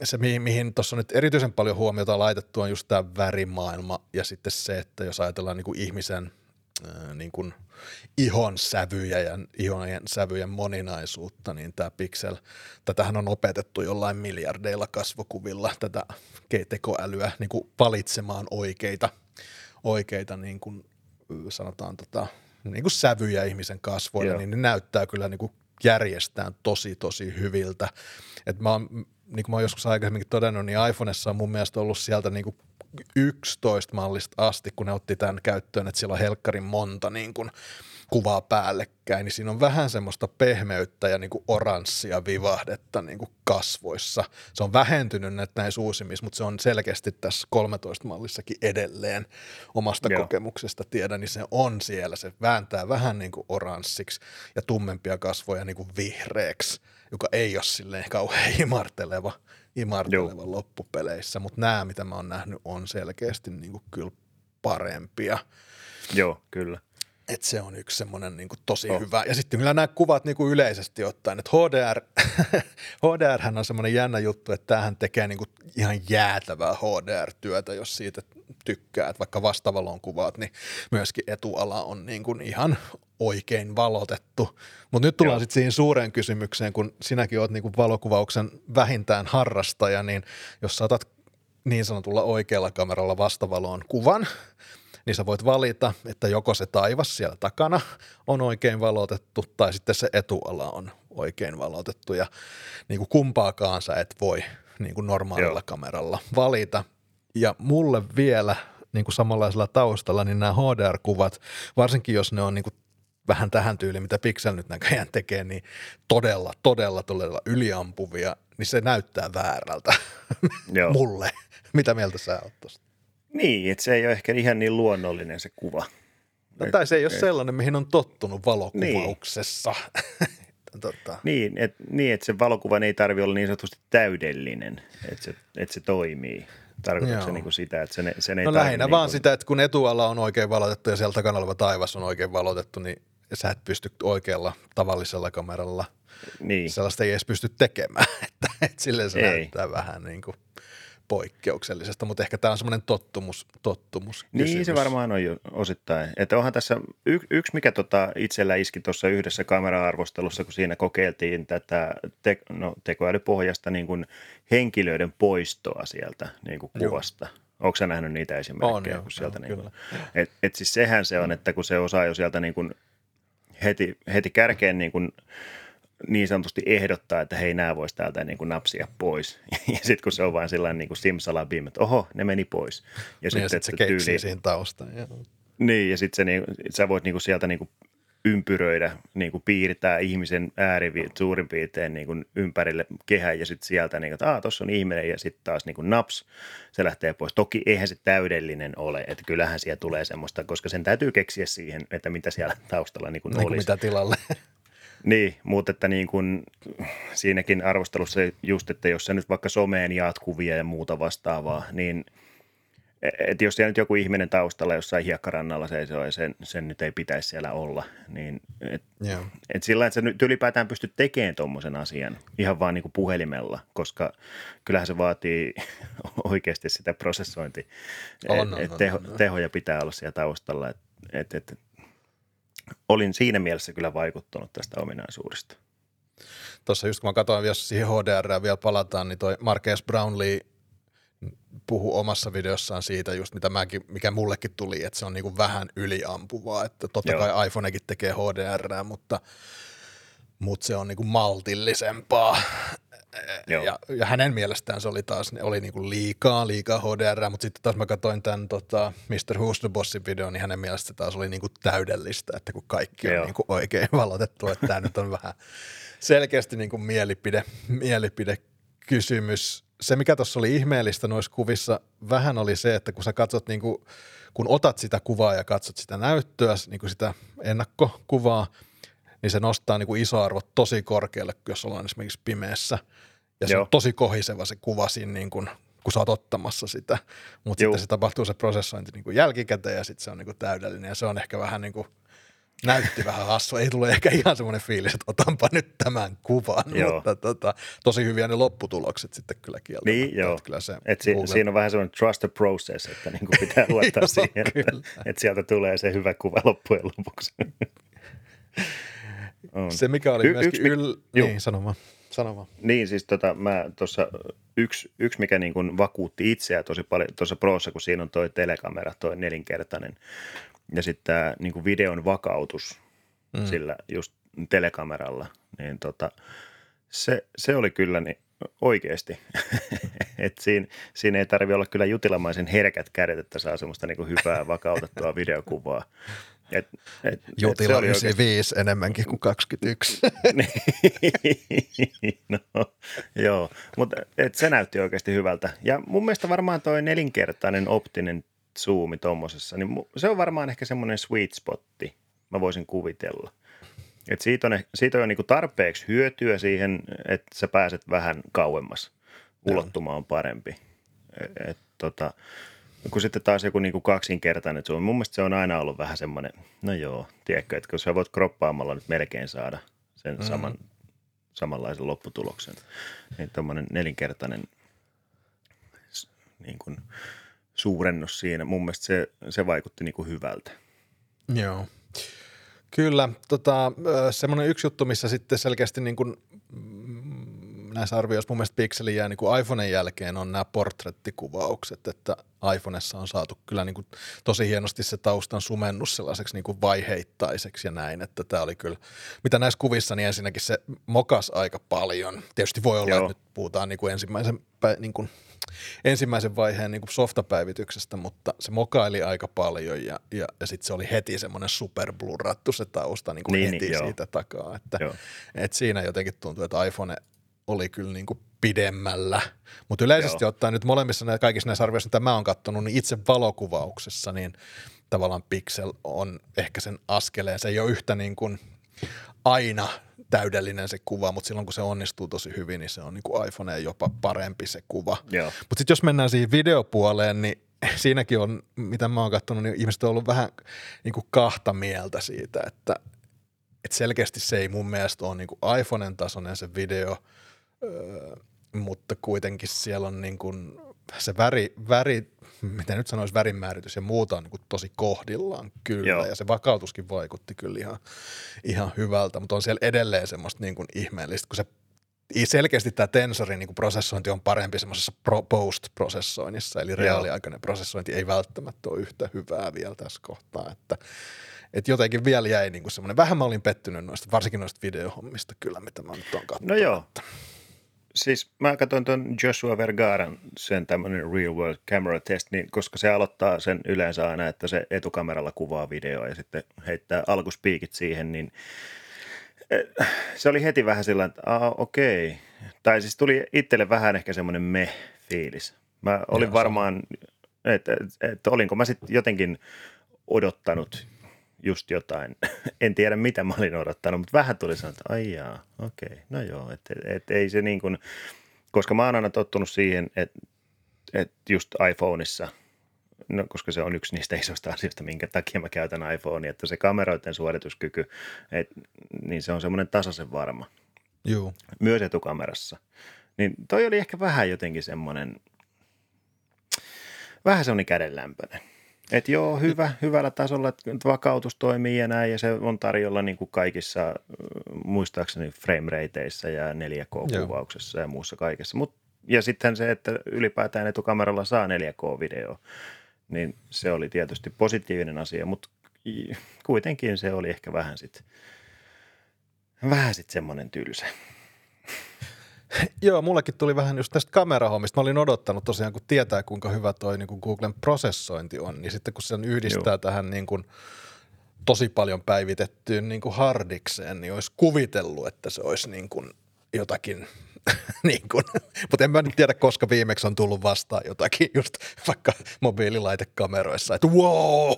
Se, mihin tuossa nyt erityisen paljon huomiota on laitettu, on just tämä värimaailma ja sitten se, että jos ajatellaan niin kuin ihmisen niin kuin ihon sävyjä ja ihojen sävyjen moninaisuutta, niin tämä Pixel, tätähän on opetettu jollain miljardeilla kasvokuvilla tätä tekoälyä niin kuin valitsemaan oikeita niin kuin sanotaan niin kuin sävyjä ihmisen kasvoille, niin ne näyttää kyllä niin kuin järjestään tosi hyviltä. Et mä oon, niin kuin mä oon joskus aikaisemminkin todennut, niin iPhonessa on mun mielestä ollut sieltä niin kuin 11 mallista asti, kun ne otti tämän käyttöön, että siellä on helkkarin monta niin kuin kuvaa päällekkäin, niin siinä on vähän semmoista pehmeyttä ja niin kuin oranssia vivahdetta niin kuin kasvoissa. Se on vähentynyt näissä uusimmissa, mutta se on selkeästi tässä 13-mallissakin edelleen omasta kokemuksesta tiedän, niin se on siellä. Se vääntää vähän niin kuin oranssiksi ja tummempia kasvoja niin kuin vihreäksi, joka ei ole silleen kauhean imarteleva loppupeleissä, mutta nämä, mitä mä oon nähnyt, on selkeästi niin kuin kyllä parempia. Joo, kyllä. Et se on yksi semmoinen niinku tosi hyvä. Ja sitten kyllä nämä kuvat niinku yleisesti ottaen, että HDR on semmoinen jännä juttu, että tämähän tekee niinku ihan jäätävää HDR-työtä, jos siitä tykkää, että vaikka vastavalon kuvaat, niin myöskin etuala on niinku ihan oikein valotettu. Mutta nyt tullaan sitten siihen suureen kysymykseen, kun sinäkin oot niinku valokuvauksen vähintään harrastaja, niin jos sä otat niin sanotulla oikealla kameralla vastavaloon kuvan, niin sä voit valita, että joko se taivas siellä takana on oikein valotettu tai sitten se etuala on oikein valotettu ja niin kuin kumpaakaan sä et voi niin kuin normaalilla kameralla valita. Ja mulle vielä niin kuin samanlaisella taustalla niin nämä HDR-kuvat, varsinkin jos ne on niin kuin vähän tähän tyyliin, mitä Pixel nyt näköjään tekee, niin todella yliampuvia, niin se näyttää väärältä mulle. Mitä mieltä sä oot tosta? Niin, että se ei ole ehkä ihan niin luonnollinen se kuva. No, tai se ei ole sellainen, mihin on tottunut valokuvauksessa. Niin, että se valokuvan ei tarvitse olla niin sanotusti täydellinen, että se toimii. Tarkoitatko niinku sitä, että sen ei tarvitse... No lähinnä niin vaan sitä, että kun etuala on oikein valotettu ja sieltä takana oleva taivas on oikein valotettu, niin sä et pysty oikealla tavallisella kameralla. Niin. Sellaista ei edes pysty tekemään, että silleen se näyttää vähän niin kuin... poikkeuksellisesta, mutta ehkä tämä on semmoinen tottumus. Niin, se varmaan on jo osittain. Että onhan tässä yksi, mikä itsellä iski tuossa yhdessä kamera-arvostelussa, kun siinä kokeiltiin tätä tekoälypohjasta niin kuin henkilöiden poistoa sieltä niin kuin kuvasta. Onko sä nähnyt niitä esimerkkejä? Et siis sehän se on, että kun se osaa jo sieltä niin kuin heti kärkeen niin sanotusti ehdottaa, että hei, nämä voisi täältä niin kuin napsia pois. Ja sitten kun se on vain sellainen niin kuin simsalabim, että oho, ne meni pois. Ja sitten se keksii siihen taustaan. Niin, ja sitten se, niin, sä voit niin kuin sieltä niin kuin ympyröidä, niin kuin piirtää ihmisen suurin piirtein niin kuin ympärille kehän ja sitten sieltä, niin kuin, että tuossa on ihminen ja sitten taas niin kuin naps, se lähtee pois. Toki eihän se täydellinen ole, että kyllähän siellä tulee semmoista, koska sen täytyy keksiä siihen, että mitä siellä taustalla niin kuin olisi. Niin mitä tilalle. Niin, mutta että niin kuin siinäkin arvostelussa just, että jos sä nyt vaikka someen jaat kuvia ja muuta vastaavaa, niin että jos siellä nyt joku ihminen taustalla jossain hiekkarannalla seisoo ja sen nyt ei pitäisi siellä olla, niin et sillä lailla, että sä nyt ylipäätään pystyt tekemään tommosen asian ihan vaan niin kuin puhelimella, koska kyllähän se vaatii oikeasti sitä prosessointi, tehoja pitää olla siellä taustalla, että olin siinä mielessä kyllä vaikuttunut tästä ominaisuudesta. Tuossa just kun mä katsoin, jos siihen HDR vielä palataan, niin toi Marques Brownlee puhui omassa videossaan siitä just, mikä mullekin tuli, että se on niinku vähän yliampuvaa. Että totta kai iPhonekin tekee HDR, mutta se on niinku maltillisempaa. Ja hänen mielestään se oli taas niinku liikaa HDR, mutta sitten taas mä katsoin tämän Mr. Who's the Bossin videon, niin hänen mielestä taas oli niinku täydellistä, että kun kaikki on niinku oikein valotettu, että tämä nyt on vähän selkeästi niinku mielipidekysymys. Se, mikä tuossa oli ihmeellistä noissa kuvissa vähän oli se, että kun sä katsot niinku, kun otat sitä kuvaa ja katsot sitä näyttöä, niinku sitä ennakkokuvaa, niin se nostaa niin kuin isoarvot tosi korkealle, jos ollaan esimerkiksi pimeässä. Ja se on tosi kohiseva se kuva siinä, niin kuin, kun sä oot ottamassa sitä. Mutta sitten se tapahtuu se prosessointi niin kuin jälkikäteen ja sitten se on niin kuin täydellinen. Ja se on ehkä vähän niin kuin, näytti vähän hassua. Ei tule ehkä ihan semmoinen fiilis, että otanpa nyt tämän kuvan. Mutta tosi hyviä ne lopputulokset sitten kyllä kieltämättä. Niin joo, siinä on vähän semmoinen trust the process, että niin kuin pitää luottaa siihen, että sieltä tulee se hyvä kuva loppujen lopuksi. Se mikä oli myöskin niin sanoma. Niin siis mä tuossa yksi mikä niin kuin vakuutti itseä tosi paljon tuossa Prossa, kun siinä on toi telekamera, toi nelinkertainen ja sitten tää niin kuin videon vakautus sillä just telekameralla, niin se oli kyllä niin oikeesti. Et siinä ei tarvi olla kyllä jutilamaisen herkät kädet, että saa semmoista niin kuin hyvää vakautettua videokuvaa. Jutila 95 enemmänkin kuin 21. No, joo, mutta se näytti oikeasti hyvältä. Ja mun mielestä varmaan toi nelinkertainen optinen zoomi tommosessa, niin se on varmaan ehkä semmoinen sweet spotti, mä voisin kuvitella. Et siitä on niinku tarpeeksi hyötyä siihen, että sä pääset vähän kauemmas. Ulottuma on parempi. Kun sitten taas joku niinku kaksinkertainen zoomi, mun mielestä se on aina ollut vähän semmoinen, no joo, tiedätkö, että kun sä voit kroppaamalla nyt melkein saada sen samanlaisen lopputuloksen, niin tommoinen nelinkertainen niin kuin suurennus siinä, mun mielestä se vaikutti niinku hyvältä. Joo. Kyllä, semmoinen yksi juttu, missä sitten selkeästi niin kuin näissä arvioissa mun mielestä Pixeli jää niin kuin iPhonen jälkeen on nämä portrettikuvaukset, että iPhonessa on saatu kyllä niin kuin tosi hienosti se taustan sumennus sellaiseksi niin kuin vaiheittaiseksi ja näin, että tämä oli kyllä, mitä näissä kuvissa, niin ensinnäkin se mokasi aika paljon. Tietysti voi olla, että nyt puhutaan niin kuin ensimmäisen vaiheen niin kuin softapäivityksestä, mutta se mokaili aika paljon ja sitten se oli heti semmoinen superblurattu se tausta niin kuin heti siitä takaa. Että siinä jotenkin tuntuu, että iPhone oli kyllä niin kuin pidemmällä, mutta yleisesti ottaen nyt molemmissa kaikissa näissä arvioissa, mitä mä oon katsonut, niin itse valokuvauksessa niin tavallaan Pixel on ehkä sen askeleen. Se ei ole yhtä niin kuin aina täydellinen se kuva, mutta silloin kun se onnistuu tosi hyvin, niin se on niin kuin iPhoneen jopa parempi se kuva. Mutta sitten jos mennään siihen videopuoleen, niin siinäkin on, mitä mä oon katsonut, niin ihmiset on ollut vähän niin kuin kahta mieltä siitä, että selkeästi se ei mun mielestä ole niin kuin iPhoneen tasoinen se video, mutta kuitenkin siellä on niin kuin se väri, mitä nyt sanoisi, värinmääritys ja muuta on niin kuin tosi kohdillaan kyllä. Joo. Ja se vakautuskin vaikutti kyllä ihan hyvältä, mutta on siellä edelleen semmoista niin kuin ihmeellistä, kun se selkeästi tämä tensorin niin kuin prosessointi on parempi semmoisessa post-prosessoinnissa, eli reaaliaikainen prosessointi ei välttämättä ole yhtä hyvää vielä tässä kohtaa, että jotenkin vielä jäi niin kuin semmoinen, vähän mä olin pettynyt noista, varsinkin noista videohommista kyllä, mitä mä nyt oon katsonut. No joo. Siis mä katsoin tuon Joshua Vergaran sen tämmöinen real world camera test, niin koska se aloittaa sen yleensä aina, että se etukameralla kuvaa videoa ja sitten heittää alkuspiikit siihen, niin se oli heti vähän sillä tavalla, että okei. Tai siis tuli itselle vähän ehkä semmoinen fiilis. Mä olin varmaan, että olinko mä sitten jotenkin odottanut just jotain. En tiedä, mitä mä olin odottanut, mutta vähän tuli sanoa, että ai jaa, okei, no joo. Että ei se niin kuin, koska mä oon aina tottunut siihen, että just iPhoneissa, no koska se on yksi niistä isoista asioista, minkä takia mä käytän iPhonea, että se kameroiden suorituskyky, niin se on semmoinen tasaisen varma. Joo. Myös etukamerassa. Niin toi oli ehkä vähän jotenkin semmoinen kädenlämpöinen. Että joo, hyvällä tasolla, että vakautus toimii ja näin, ja se on tarjolla niin kuin kaikissa, muistaakseni framerateissa ja 4K-kuvauksessa ja muussa kaikessa. Ja sitten se, että ylipäätään etukameralla saa 4K-videoa, niin se oli tietysti positiivinen asia, mutta kuitenkin se oli ehkä vähän sitten semmoinen tylsä. Joo, mullekin tuli vähän just tästä kamerahommista. Mä olin odottanut tosiaan, kun tietää, kuinka hyvä toi niin kuin Googlen prosessointi on, niin sitten kun sen yhdistää tähän niin kuin tosi paljon päivitettyyn niin kuin hardikseen, niin olisi kuvitellut, että se olisi niin kuin jotakin, niin kuin, mutta en mä nyt tiedä, koska viimeksi on tullut vastaan jotakin just vaikka mobiililaitekameroissa, että wow!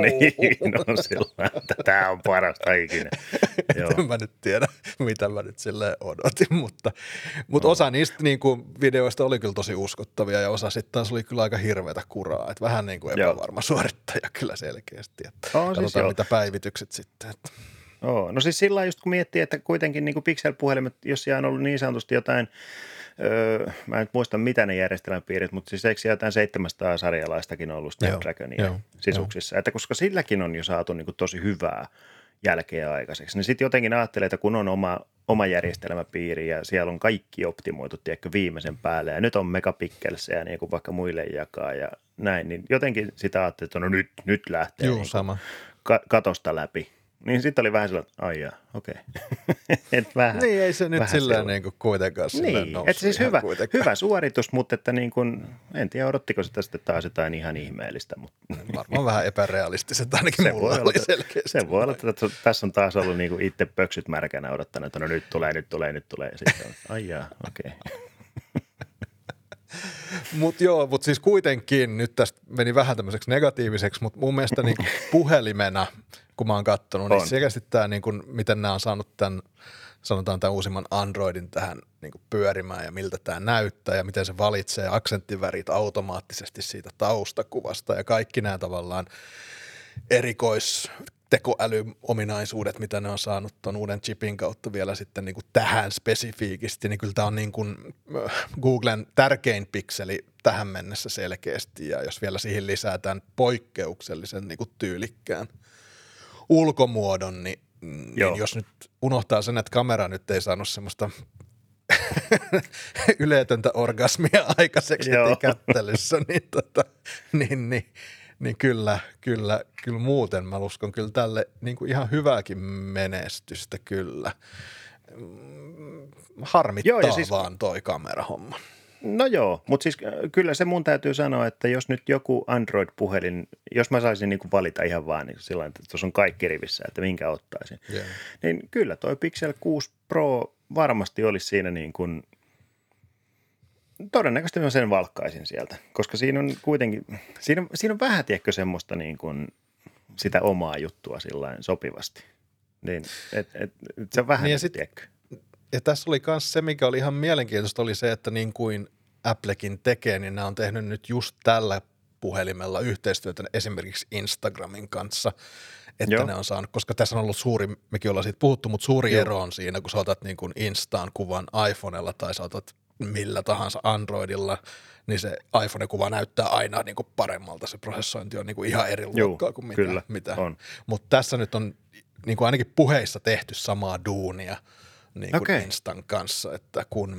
Niin, on sillä, että tää on parasta ikinä. En mä nyt tiedä, mitä mä nyt silleen odotin, mutta osa niistä niin kuin videoista oli kyllä tosi uskottavia ja osa sitten taas oli kyllä aika hirveätä kuraa, että vähän niin kuin epävarma suorittaja kyllä selkeästi, että katsotaan mitä päivitykset sitten, että. Joo, no siis sillä lailla just kun miettii, että kuitenkin niin kuin Pixel-puhelimet, jos siellä on ollut niin sanotusti jotain, mä en nyt muista mitä ne järjestelmäpiirit, mutta siis eikö jotain 700 sarjalaistakin ollut Snapdragonia sisuksissa, että koska silläkin on jo saatu niin kuin tosi hyvää jälkeä aikaiseksi, niin sitten jotenkin ajattelee, että kun on oma järjestelmäpiiri ja siellä on kaikki optimoitu, tiedätkö, viimeisen päälle ja nyt on megapikkelsejä niin kuin vaikka muille jakaa ja näin, niin jotenkin sitä ajattelee, että no nyt lähtee niin katosta läpi. Niin sitten oli vähän silloin, ai jaa, okei. Okay. Niin ei se nyt silleen niin kuin kuitenkaan silleen niin, että siis hyvä suoritus, mutta että niin kuin, en tiedä odottiko sitä sitten taas jotain ihan ihmeellistä. Mutta. Varmaan vähän epärealistiset ainakin mulla oli selkeästi. Se voi olla, että tässä on taas ollut niin kuin itse pöksyt märkänä odottanut, että no nyt tulee. Ja sitten ai jaa, okei. Okay. Mutta joo, mutta siis kuitenkin nyt tästä meni vähän tämmöiseksi negatiiviseksi, mutta mun mielestä niin puhelimena, kun mä oon kattonut, niin selkeästi tämä, niin miten nämä on saanut tämän, sanotaan tämän uusimman Androidin tähän niin pyörimään ja miltä tämä näyttää ja miten se valitsee aksenttivärit automaattisesti siitä taustakuvasta ja kaikki nämä tavallaan erikoistekoälyominaisuudet, mitä ne on saanut tuon uuden chipin kautta vielä sitten niin kuin tähän spesifiikisti, niin kyllä tämä on niin kuin Googlen tärkein pikseli tähän mennessä selkeästi, ja jos vielä siihen lisätään poikkeuksellisen niin kuin tyylikkään ulkomuodon, niin jos nyt unohtaa sen, että kamera nyt ei saanut semmoista yletöntä orgasmia aikaiseksi kättelyssä, niin kyllä muuten mä uskon kyllä tälle niin kuin ihan hyvääkin menestystä kyllä. Harmittaa joo, siis, vaan toi kamerahomma. No joo, mutta siis kyllä se mun täytyy sanoa, että jos nyt joku Android-puhelin, jos mä saisin niin kuin valita ihan vaan niin sillä että tuossa on kaikki rivissä, että minkä ottaisin, niin kyllä toi Pixel 6 Pro varmasti olisi siinä niin kuin todennäköisesti mä sen valkkaisin sieltä, koska siinä on kuitenkin, siinä on vähän tiedätkö semmoista niin kuin sitä omaa juttua sillain sopivasti, niin et se on vähän niin tiedätkö. Ja tässä oli myös se, mikä oli ihan mielenkiintoista, oli se, että niin kuin Applekin tekee, niin nämä on tehnyt nyt just tällä puhelimella yhteistyötä esimerkiksi Instagramin kanssa, että ne on saanut, koska tässä on ollut suuri, mekin ollaan siitä puhuttu, mutta suuri ero on siinä, kun sä otat niin kuin Instaan kuvan iPhonella tai sä otat millä tahansa Androidilla, niin se iPhone-kuva näyttää aina niin kuin paremmalta. Se prosessointi on niin kuin ihan eri luokkaa kuin mitä. Mutta tässä nyt on niin kuin ainakin puheissa tehty samaa duunia niin kuin Instan kanssa, että kun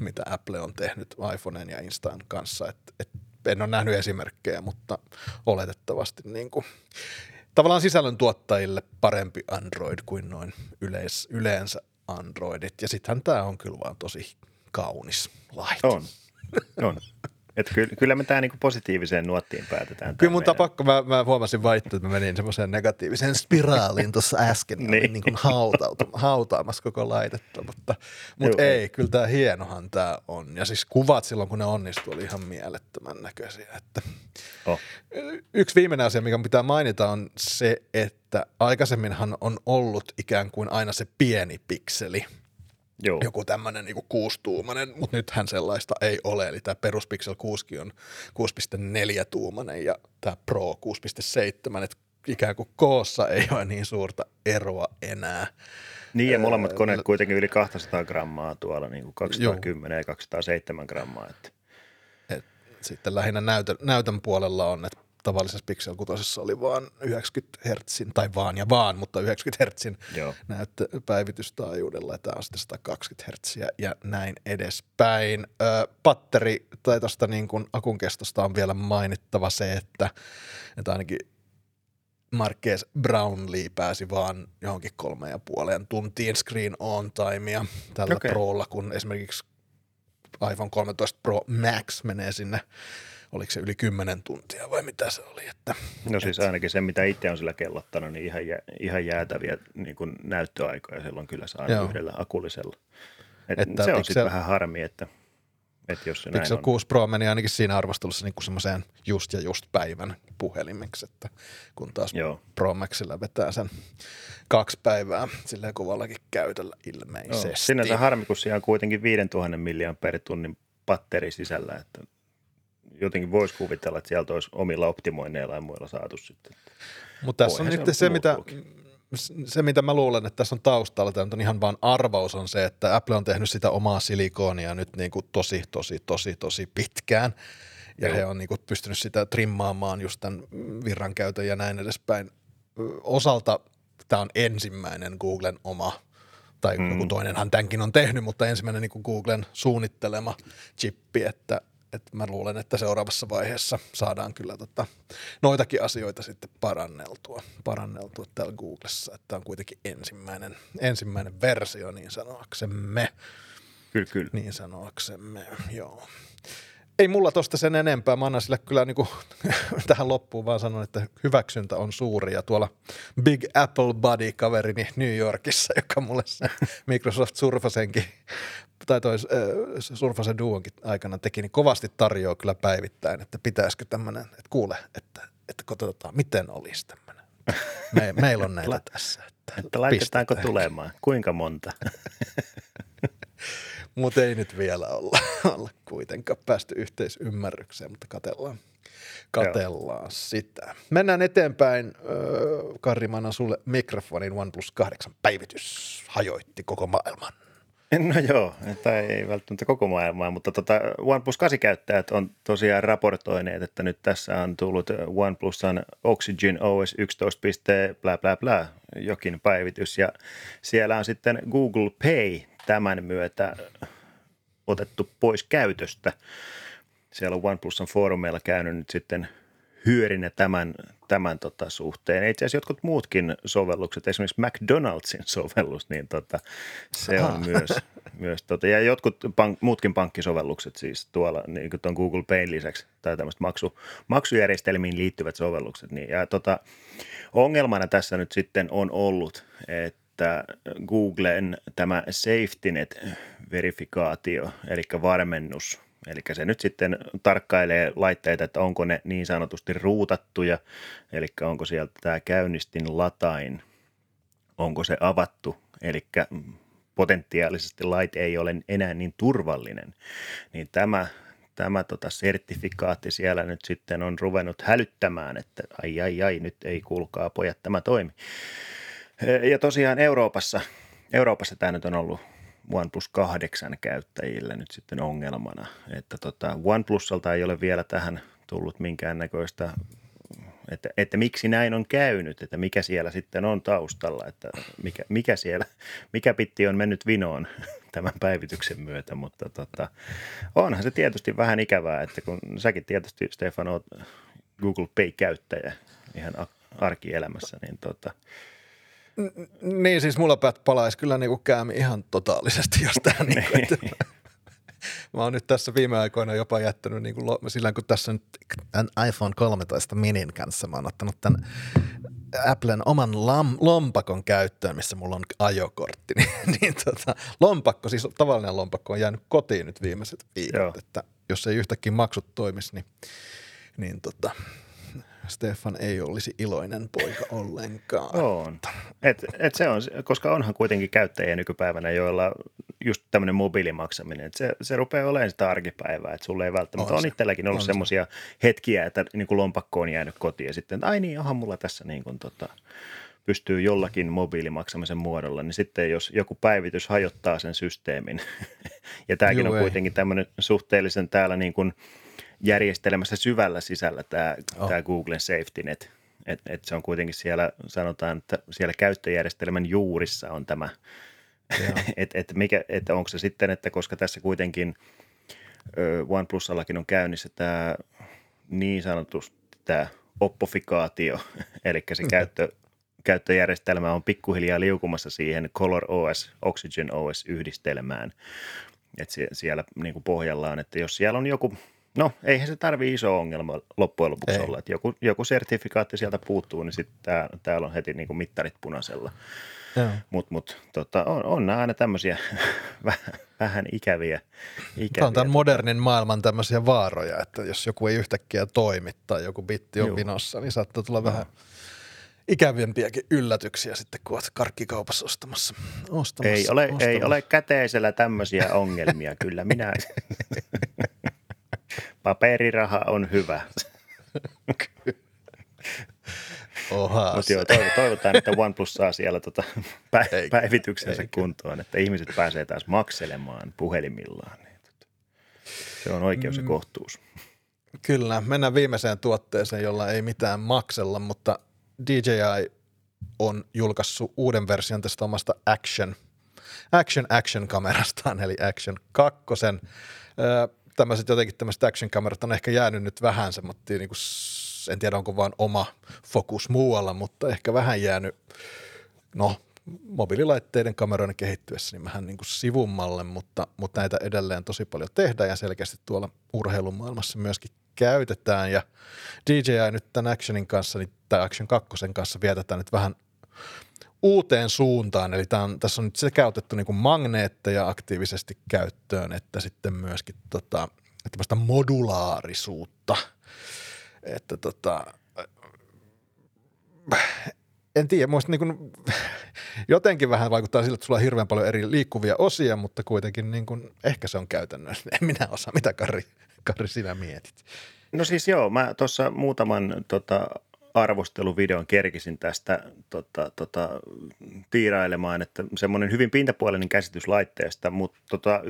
mitä Apple on tehnyt iPhoneen ja Instan kanssa. En ole nähnyt esimerkkejä, mutta oletettavasti niin kuin tavallaan sisällöntuottajille parempi Android kuin noin yleensä Androidit. Ja sittenhän tämä on kyllä vaan tosi kaunis laite. On. Et kyllä me tää niinku positiiviseen nuottiin päätetään. Kyllä mun tapakko, mä huomasin vaihtoa, että mä menin semmoiseen negatiiviseen spiraaliin tuossa äsken. Niin. Niin kuin hautaamassa koko laitetta, mutta ei, kyllä tää hienohan tää on. Ja siis kuvat silloin, kun ne onnistuu, oli ihan mielettömän näköisiä. Että. Yksi viimeinen asia, mikä pitää mainita, on se, että aikaisemminhan on ollut ikään kuin aina se pieni pikseli. Joo. Joku tämmöinen niin 6-tuumainen, mutta nythän sellaista ei ole. Eli tämä peruspixel 6 on 6,4-tuumainen ja tämä Pro 6,7, että ikään kuin koossa ei ole niin suurta eroa enää. Niin ja molemmat koneet kuitenkin yli 200 grammaa tuolla, niin kuin 210 ja 207 grammaa. Et sitten lähinnä näytön puolella on, että tavallisessa Pixel 6 oli vaan 90 hertsin, tai mutta 90 hertsin näyttöpäivitystaajuudella, ja tämä on sitten 120 hertsiä ja näin edespäin. Batteri tai tuosta niin kuin akun kestosta on vielä mainittava se, että ainakin Marques Brownlee pääsi vaan johonkin 3,5 tuntiin screen on timea tällä Prolla, kun esimerkiksi iPhone 13 Pro Max menee sinne. Oliko se yli 10 tuntia vai mitä se oli? Siis ainakin se, mitä itse on sillä kellottanut, niin ihan jäätäviä niin kuin näyttöaikoja silloin kyllä saa yhdellä akullisella. Se on sitten vähän harmi, että jos se näin on. Pixel 6 Pro meni ainakin siinä arvostelussa niin kuin semmoiseen just päivän puhelimeksi, että kun taas Pro Maxilla vetää sen 2 päivää silleen kovallakin käytöllä ilmeisesti. Joo. Sinänsä harmi, kun siellä on kuitenkin 5000 mAh batteri sisällä, että jotenkin voisi kuvitella, että sieltä olisi omilla optimoinneilla ja muilla saatu sitten. Mutta tässä on nyt se, mitä mä luulen, että tässä on taustalla, tämä on ihan vaan arvaus on se, että Apple on tehnyt sitä omaa silikoonia nyt niin kuin tosi pitkään. Ja he on niin kuin pystynyt sitä trimmaamaan just tämän virrankäytön ja näin edespäin. Osalta tämä on ensimmäinen Googlen oma, tai joku toinenhan tämänkin on tehnyt, mutta ensimmäinen niin kuin Googlen suunnittelema chippi, että että mä luulen, että seuraavassa vaiheessa saadaan kyllä noitakin asioita sitten paranneltua täällä Googlessa, että on kuitenkin ensimmäinen versio niin sanoaksemme. Kyllä. Niin sanoaksemme, joo. Ei mulla tosta sen enempää, mä annan sille kyllä niinku tähän loppuun vaan sanon, että hyväksyntä on suuri ja tuolla Big Apple Buddy kaverini New Yorkissa, joka mulle sen Microsoft Surfacenkin tai toi Surfacen Duonkin aikana teki, niin kovasti tarjoaa kyllä päivittäin, että pitäisikö tämmönen, että kuule, että katsotaan miten olisi tämmönen. Meillä on näitä tässä. Että laitetaanko tulemaan, kuinka monta? Mutta ei nyt vielä olla kuitenkaan päästy yhteisymmärrykseen, mutta katellaan sitä. Mennään eteenpäin. Karri, mä annan sulle mikrofonin. OnePlus 8 päivitys hajoitti koko maailman. No joo, tai ei välttämättä koko maailmaa, mutta OnePlus 8-käyttäjät on tosiaan raportoineet, että nyt tässä on tullut OnePlusan OxygenOS 11. bla bla bla jokin päivitys, ja siellä on sitten Google Pay tämän myötä otettu pois käytöstä. Siellä on OnePlusan foorumeilla käynyt nyt sitten hyörinä tämän suhteen. Itse asiassa jotkut muutkin sovellukset, esimerkiksi McDonald'sin sovellus, niin se on myös ja jotkut muutkin pankkisovellukset siis tuolla, niin kuin tuon Google Payn lisäksi, tai tämmöiset maksujärjestelmiin liittyvät sovellukset. Niin, ja ongelmana tässä nyt sitten on ollut, että Googlen tämä SafetyNet-verifikaatio, eli varmennus, eli se nyt sitten tarkkailee laitteita, että onko ne niin sanotusti ruutattuja, eli onko sieltä tämä käynnistin latain, onko se avattu, eli potentiaalisesti laite ei ole enää niin turvallinen, niin tämä sertifikaatti siellä nyt sitten on ruvennut hälyttämään, että ai, nyt ei kuulkaa pojat, tämä toimi. Ja tosiaan Euroopassa tämä nyt on ollut OnePlus 8 käyttäjillä nyt sitten ongelmana, että OnePlusalta ei ole vielä tähän tullut minkäännäköistä, että miksi näin on käynyt, että mikä siellä sitten on taustalla, että mikä pitti on mennyt vinoon tämän päivityksen myötä, mutta onhan se tietysti vähän ikävää, että kun säkin tietysti, Stefan, oot Google Pay-käyttäjä ihan arkielämässä, niin Niin siis mulla palaisi kyllä niinku käämi ihan totaalisesti, jos tämä niinku, mä oon nyt tässä viime aikoina jopa jättänyt niinku sillä kun tässä nyt tämän iPhone 13 minin kanssa mä oon ottanut tämän Applen oman lompakon käyttöön, missä mulla on ajokortti, niin lompakko, siis tavallinen lompakko on jäänyt kotiin nyt viimeiset viikot, joo, että jos ei yhtäkkiä maksut toimisi, niin Stefan ei olisi iloinen poika ollenkaan. On. Et se on, koska onhan kuitenkin käyttäjiä nykypäivänä, joilla just tämmöinen mobiilimaksaminen, että se rupeaa olemaan sitä arkipäivää, että sulle ei välttämättä on itselläkin ollut semmoisia hetkiä, että niin kuin lompakko on jäänyt kotiin ja sitten, ai niin, onhan mulla tässä niin kuin pystyy jollakin mobiilimaksamisen muodolla, niin sitten jos joku päivitys hajottaa sen systeemin ja tämäkin on kuitenkin tämmöinen suhteellisen täällä niin kuin järjestelmässä syvällä sisällä tämä Googlen SafetyNet, että se on kuitenkin siellä, sanotaan, että siellä käyttöjärjestelmän juurissa on tämä, että onko se sitten, että koska tässä kuitenkin OnePlusallakin on käynnissä tämä niin sanotusti tämä oppofikaatio, eli se käyttöjärjestelmä on pikkuhiljaa liukumassa siihen Color OS, Oxygen OS -yhdistelmään, että siellä niin kuin pohjalla on, että jos siellä on joku, no, eihän se tarvitse iso ongelma loppujen lopuksi olla, että joku sertifikaatti sieltä puuttuu, niin sitten täällä on heti niinku mittarit punaisella. Mutta on nämä aina tämmöisiä vähän ikäviä. Tämä on tämän modernin maailman tämmöisiä vaaroja, että jos joku ei yhtäkkiä toimi tai joku bitti on vinossa, niin saattaa tulla vähän ikäviämpiäkin yllätyksiä sitten, kun olet karkkikaupassa ostamassa. Ei ole käteisellä tämmöisiä ongelmia, kyllä minä... Paperiraha on hyvä. Oha. Mutta joo, toivotaan, että OnePlus saa siellä päivityksensä kuntoon, että ihmiset pääsee taas makselemaan puhelimillaan. Se on oikeus ja kohtuus. Kyllä, mennään viimeiseen tuotteeseen, jolla ei mitään maksella, mutta DJI on julkaissut uuden version tästä omasta Action kamerastaan, eli Action 2. tämmöiset jotenkin tämmöiset action-kamerat on ehkä jäänyt nyt vähän semmoittia, niin kuin, en tiedä onko vaan oma fokus muualla, mutta ehkä vähän jäänyt, no mobiililaitteiden kameroiden kehittyessä niin vähän niin kuin sivummalle, mutta näitä edelleen tosi paljon tehdään ja selkeästi tuolla urheilumaailmassa myöskin käytetään ja DJI nyt tämän Actionin kanssa, niin tämän Action 2 kanssa vietetään nyt vähän uuteen suuntaan, eli tässä on nyt sekä otettu niin kuin magneetteja aktiivisesti käyttöön, että sitten myöskin tällaista modulaarisuutta, että en tiedä, muista niin kuin, jotenkin vähän vaikuttaa siltä, että sulla on hirveän paljon eri liikkuvia osia, mutta kuitenkin niin kuin, ehkä se on käytännössä. En minä osaa, mitä Karri sinä mietit. No siis joo, mä tuossa muutaman arvosteluvideon kerkisin tästä tiirailemaan, että semmoinen hyvin pintapuolinen käsitys laitteesta, mutta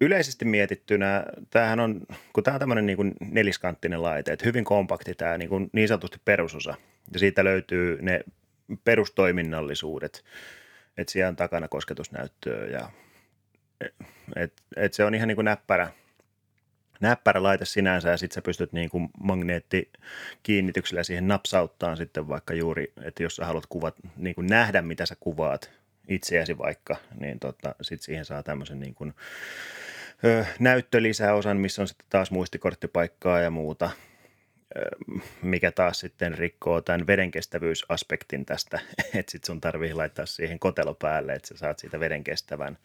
yleisesti mietittynä, tämähän on, kun tämä on tämmöinen niin kuin neliskanttinen laite, että hyvin kompakti tämä niin sanotusti perusosa, ja siitä löytyy ne perustoiminnallisuudet, että siellä on takana kosketusnäyttöä, ja et se on ihan niin kuin näppärä laite sinänsä, ja sitten sä pystyt niin kuin magneettikiinnityksellä siihen napsauttaan sitten vaikka juuri, että jos sä haluat niin kuin nähdä, mitä sä kuvaat itseäsi vaikka, niin sitten siihen saa tämmöisen niin kuin näyttölisäosan, missä on sitten taas muistikorttipaikkaa ja muuta, mikä taas sitten rikkoo tämän vedenkestävyysaspektin tästä, että sitten sun tarvii laittaa siihen kotelo päälle, että sä saat siitä vedenkestävän.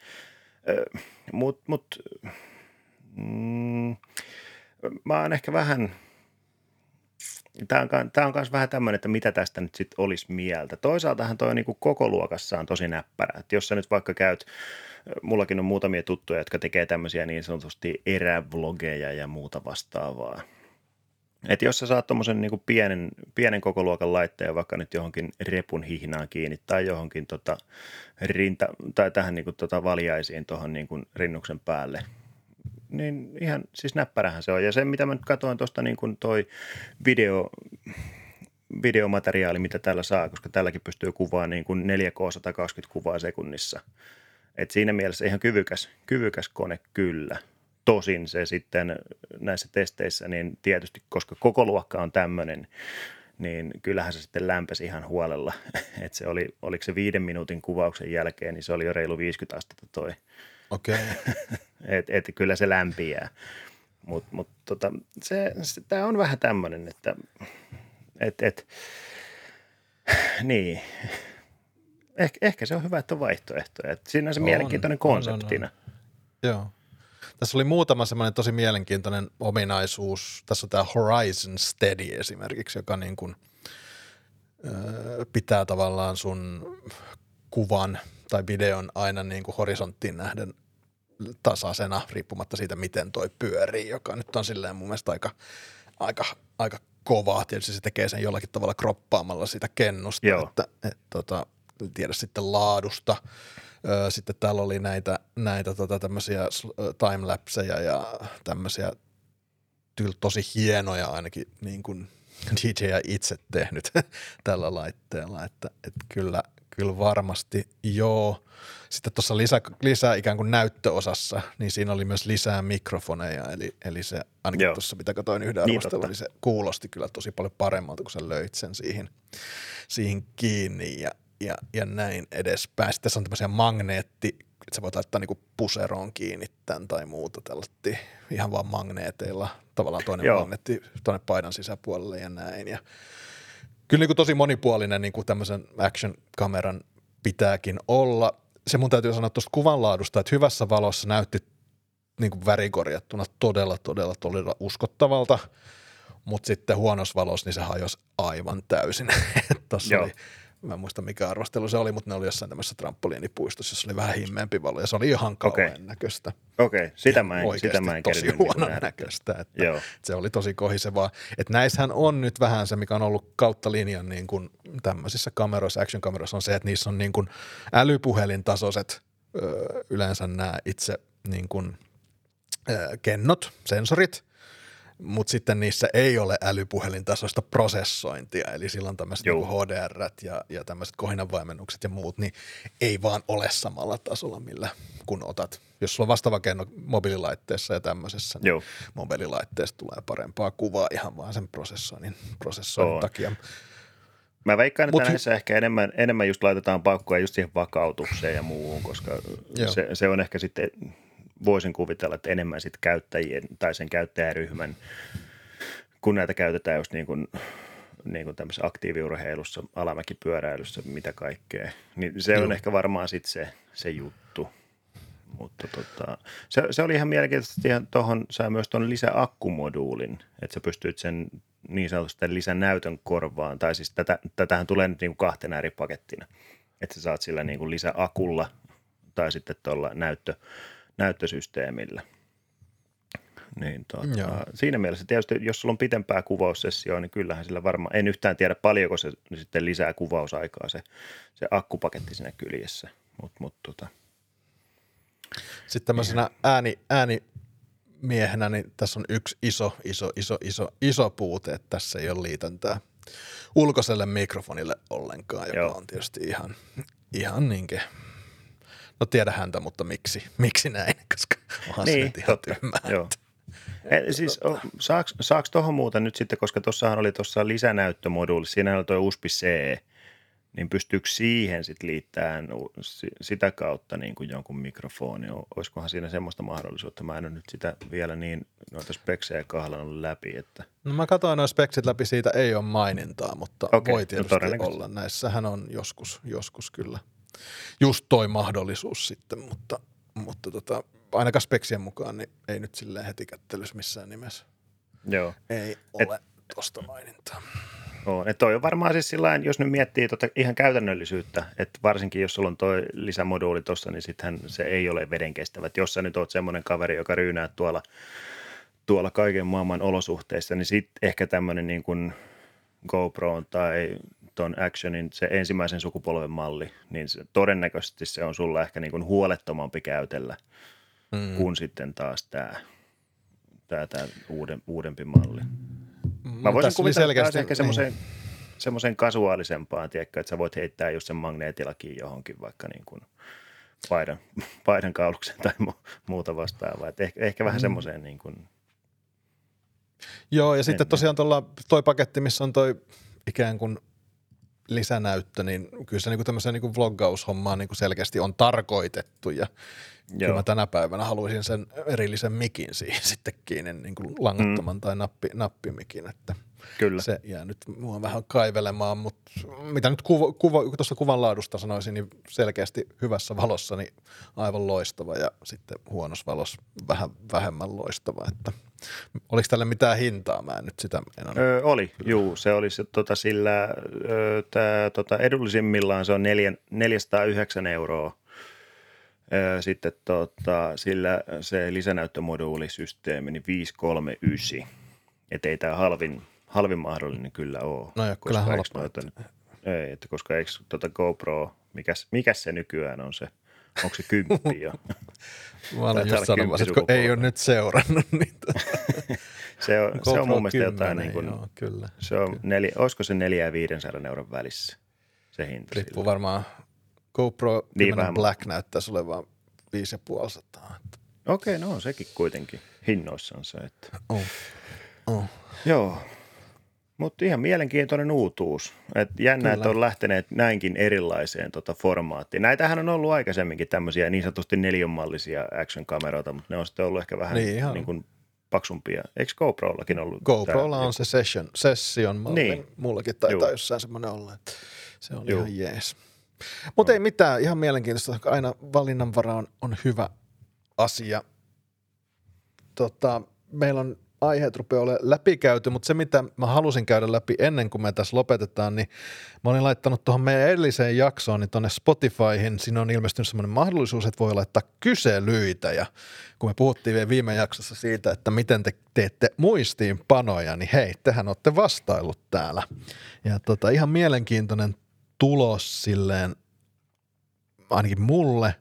Mä oon ehkä vähän, tää on myös vähän tämmöinen, että mitä tästä nyt sitten olisi mieltä. Toisaaltahan toi niinku koko luokassa on tosi näppärä, että jos sä nyt vaikka käyt, mullakin on muutamia tuttuja, jotka tekee tämmöisiä niin sanotusti erävlogeja ja muuta vastaavaa. Että jos sä saat tommosen niinku pienen kokoluokan laitteen vaikka nyt johonkin repun hihnaan kiinni tai johonkin tai tähän niinku valjaisiin tuohon niinku rinnuksen päälle, niin ihan siis näppärähän se on. Ja se, mitä mä nyt katsoin tuosta niinku toi videomateriaali, mitä täällä saa, koska tälläkin pystyy kuvaamaan niinku 4K 120 kuvaa sekunnissa. Et siinä mielessä ihan kyvykäs kone kyllä. Tosin se sitten näissä testeissä, niin tietysti, koska koko luokka on tämmöinen, niin kyllähän se sitten lämpesi ihan huolella. Että se oli, oliko se 5 minuutin kuvauksen jälkeen, niin se oli jo reilu 50 astetta toi. Okei. Okay. että kyllä se lämpiää. Mutta tämä on vähän tämmöinen, että niin. Ehkä se on hyvä, että on vaihtoehtoja. Että siinä on se mielenkiintoinen konseptina. On. Joo. Tässä oli muutama semmoinen tosi mielenkiintoinen ominaisuus. Tässä on tämä Horizon Steady esimerkiksi, joka niin kuin, pitää tavallaan sun kuvan tai videon aina niin kuin horisonttiin nähden tasaisena, riippumatta siitä, miten toi pyörii, joka nyt on silleen mun mielestä aika kovaa. Tietysti se tekee sen jollakin tavalla kroppaamalla sitä kennusta, joo. että tiedä sitten laadusta. Sitten täällä oli näitä tämmöisiä timelapseja ja tämmöisiä tosi hienoja ainakin niin kuin DJI itse tehnyt tällä laitteella, että kyllä varmasti joo. Sitten tuossa lisää ikään kuin näyttöosassa, niin siinä oli myös lisää mikrofoneja, eli se ainakin tuossa, mitä katsoin yhden arvostelun, niin se kuulosti kyllä tosi paljon paremmalta, kun sä löit sen siihen kiinni ja näin edespäin. Sitten tässä on tämmöisiä magneetti, että sä voit laittaa niinku puseroon kiinni tämän tai muuta tällaista ihan vaan magneeteilla, tavallaan toinen magneetti tuonne paidan sisäpuolelle ja näin. Ja kyllä niinku tosi monipuolinen niinku tämmöisen action-kameran pitääkin olla. Se mun täytyy sanoa tuosta kuvanlaadusta, että hyvässä valossa näytti niinku värikorjattuna todella uskottavalta, mutta sitten huonossa valossa niin se hajosi aivan täysin. Tuossa oli... Mä en muista, mikä arvostelu se oli, mutta ne oli jossain tämmöisessä trampoliinipuistossa, jossa oli vähän himmeämpi valo, ja se oli ihan kauhean näköistä. Okei. Sitä mä en tosi huonon näköistä, että se oli tosi kohisevaa. Että näissähän on nyt vähän se, mikä on ollut kautta linjan niin kuin tämmöisissä kameroissa, action-kameroissa on se, että niissä on niin kuin älypuhelintasoiset yleensä nämä itse niin kuin kennot, sensorit, mutta sitten niissä ei ole älypuhelintasoista prosessointia, eli silloin tämmöiset niin HDR:t ja tämmöiset kohinanvaimennukset ja muut, niin ei vaan ole samalla tasolla, millä kun otat. Jos sulla on vastaava keino mobiililaitteessa ja tämmöisessä, niin mobiililaitteessa tulee parempaa kuvaa ihan vaan sen prosessoinnin takia. Mä veikkaan, että näissä ehkä enemmän just laitetaan paukkoja just siihen vakautukseen ja muuhun, koska se on ehkä sitten, voisin kuvitella, että enemmän sitten käyttäjien tai sen käyttäjäryhmän, kun näitä käytetään just niin kuin tämmöisessä aktiiviurheilussa, alamäkipyöräilyssä, mitä kaikkea, niin se on ehkä varmaan sitten se juttu. Mutta se oli ihan mielenkiintoista, että tuohon saa myös tuon lisäakkumoduulin, että sä pystyt sen niin sanotusti lisänäytön korvaan, tai siis tätähän tulee nyt niinku kahtena eri pakettina, että sä saat sillä niinku lisäakulla tai sitten tuolla näyttösysteemillä. Niin, siinä mielessä tietysti, jos sulla on pitempää kuvaussessioa, niin kyllähän sillä varmaan, en yhtään tiedä paljonko se sitten lisää kuvausaikaa se akkupaketti siinä kyljessä, mutta. Sitten tämmöisenä äänimiehenä, niin tässä on yksi iso puute, että tässä ei ole liitäntää ulkoiselle mikrofonille ollenkaan, joka on tietysti ihan niinkin, no tiedä häntä, mutta miksi näin, koska onhan se nyt ihan tyhmää. Siis saaks tuohon muuta nyt sitten, koska tuossahan oli tuossa lisänäyttömoduuli, siinä oli tuo USB-C, niin pystyykö siihen sitten liittämään sitä kautta niin kuin jonkun mikrofoni? Olisikohan siinä semmoista mahdollisuutta? Mä en ole nyt sitä vielä niin noita speksejä kahlanut läpi. Että. No mä katsoin nuo speksit läpi, siitä ei ole mainintaa, mutta voi tietysti olla. Näissähän on joskus kyllä just toi mahdollisuus sitten, mutta ainakaan speksien mukaan niin ei nyt silleen heti kättelyssä missään nimessä. Joo. Ei ole tosta mainintaa. Et toi on varmaan siis sillain, jos nyt miettii ihan käytännöllisyyttä, että varsinkin jos sulla on toi lisämoduuli tuossa, niin sittenhän se ei ole vedenkestävä. Jos sä nyt oot semmoinen kaveri, joka ryynää tuolla kaiken maailman olosuhteissa, niin sit ehkä tämmöinen niin kuin GoPron tai ton Actionin se ensimmäisen sukupolven malli, niin se, todennäköisesti se on sulla ehkä niin kuin huolettomampi käytellä kuin sitten taas tää uudempi malli. Mä voisin kuvitella ehkä semmoiseen kasuaalisempaan, tiedätkö, että sä voit heittää just sen magneetilakin johonkin vaikka niin kuin paidan kauluksen tai muuta vastaavaa. Et ehkä vähän semmoiseen niin kuin. Joo, ja sitten tosiaan toi paketti, missä on toi ikään kuin lisänäyttö, niin kyllä se niin kuin tämmöiseen niin kuin vloggaushommaan niin kuin selkeästi on tarkoitettu ja kyllä mä tänä päivänä haluaisin sen erillisen mikin siihen sitten kiinni, niin kuin langattoman tai nappimikin, että kyllä. Se jää nyt mua vähän kaivelemaan, mutta mitä nyt tuossa kuvan laadusta sanoisin, niin selkeästi hyvässä valossa niin aivan loistava ja sitten huonossa valossa vähän vähemmän loistava, että oliko tälle mitään hintaa? Mä en nyt sitä oli, juu, se oli sillä edullisimmillaan se on 409 €. Sitten sillä se lisänäyttömoduulisysteemi niin 539, et ei tämä halvin mahdollinen kyllä ole. No ja kyllä halpaa. Ei, että koska eikö GoPro, mikä se nykyään on se? Onko se 10 jo? Mä olen just sanomassa, että kun ei ole nyt seurannut niitä. se on mun mielestä jotain niin kuin, joo, kyllä. Se on olisiko se 400 ja 500 € välissä se hinta? Riippuu sillä. Varmaan. GoPro Black näyttäisi olevan 550. Okei, no sekin kuitenkin hinnoissansa. Että. Oh. Joo, mutta ihan mielenkiintoinen uutuus. Et jännä, että on lähteneet näinkin erilaiseen formaattiin. Näitähän on ollut aikaisemminkin tämmöisiä niin sanotusti neljönmallisia action-kameroita, mutta ne on sitten ollut ehkä vähän niin kuin paksumpia. Eikö GoProllakin ollut? GoProlla on se session-malli. Niin. Mullakin taitaa jossain semmoinen olla, että se on ihan jees. Mutta ei mitään, ihan mielenkiintoista, aina valinnanvara on hyvä asia. Meillä on aiheet rupeaa olemaan läpikäyty, mutta se mitä mä halusin käydä läpi ennen kuin me tässä lopetetaan, niin mä olin laittanut tuohon meidän edelliseen jaksoon, niin tuonne Spotifyhin, siinä on ilmestynyt semmoinen mahdollisuus, että voi laittaa kyselyitä ja kun me puhuttiin vielä viime jaksossa siitä, että miten te teette muistiinpanoja, niin hei, tehän olette vastaillut täällä ja ihan mielenkiintoinen tulos silleen, ainakin mulle,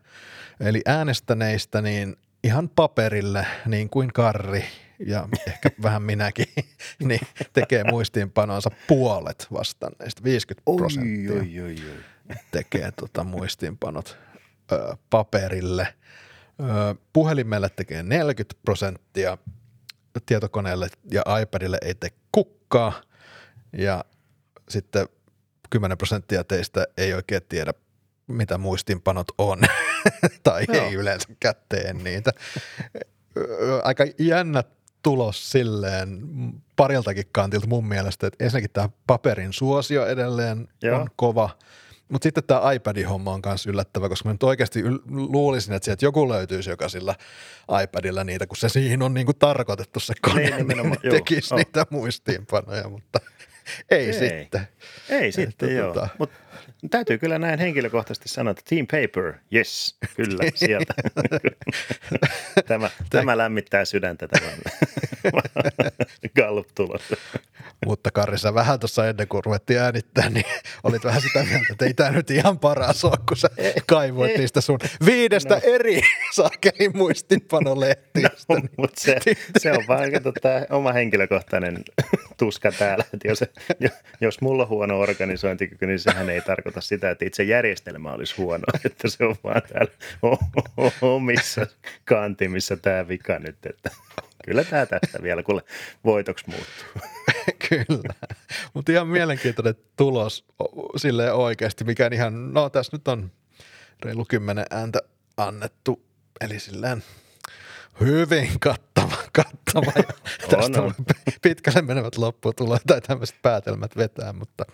eli äänestäneistä niin ihan paperille, niin kuin Karri ja ehkä vähän minäkin, niin tekee muistiinpanonsa puolet vastanneista, 50% tekee muistiinpanot paperille. Puhelimelle tekee 40%, tietokoneelle ja iPadille ei tee kukkaa, ja sitten 10% teistä ei oikein tiedä, mitä muistiinpanot on, tai joo, ei yleensä käteen niitä. Aika jännä tulos silleen pariltakin kantilta mun mielestä, että ensinnäkin tämä paperin suosio edelleen joo, on kova, mutta sitten tämä iPadin homma on myös yllättävä, koska mä nyt oikeasti luulisin, että sieltä joku löytyisi, joka sillä iPadilla niitä, kun se siihen on niinku tarkoitettu se kone, niin tekisi niitä muistiinpanoja, mutta ei sitten. Ei sitten, joo. Mutta täytyy kyllä näin henkilökohtaisesti sanoa, että Team Paper, yes, kyllä, sieltä. tämä lämmittää sydäntä tämän Gallup-tulos. Mutta Karri, sä vähän tuossa ennen kuin ruvettiin äänittää, niin olit vähän sitä mieltä, että ei tämä nyt ihan paras ole, kun sä kaivoit niistä sun 5 eri saakelin muistinpanolehtistä. No, mutta se on vaan oma henkilökohtainen tuska täällä, että jos mulla on huono organisointikyky, niin sehän ei tarkoita sitä, että itse järjestelmä olisi huono, että se on vaan täällä omissa kantimissa tämä vika nyt, että kyllä tämä tästä vielä kuule voitoksi muuttuu. Kyllä, mutta ihan mielenkiintoinen tulos silleen oikeasti, mikä ihan, no tässä nyt on reilu 10 ääntä annettu, eli silleen hyvin kattava. Tästä on pitkälle menevät lopputulot tai tämmöiset päätelmät vetää, mutta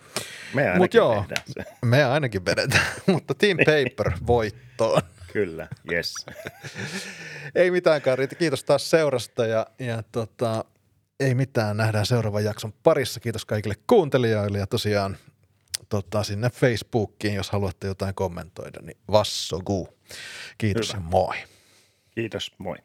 me ainakin vedetään, mutta Team Paper voittoon. Kyllä, yes. Ei mitään, Karri, kiitos taas seurasta ja ei mitään, nähdään seuraavan jakson parissa. Kiitos kaikille kuuntelijoille ja tosiaan sinne Facebookiin, jos haluatte jotain kommentoida, niin vasso guu. Kiitos. Hyvä. Ja moi. Kiitos, moi.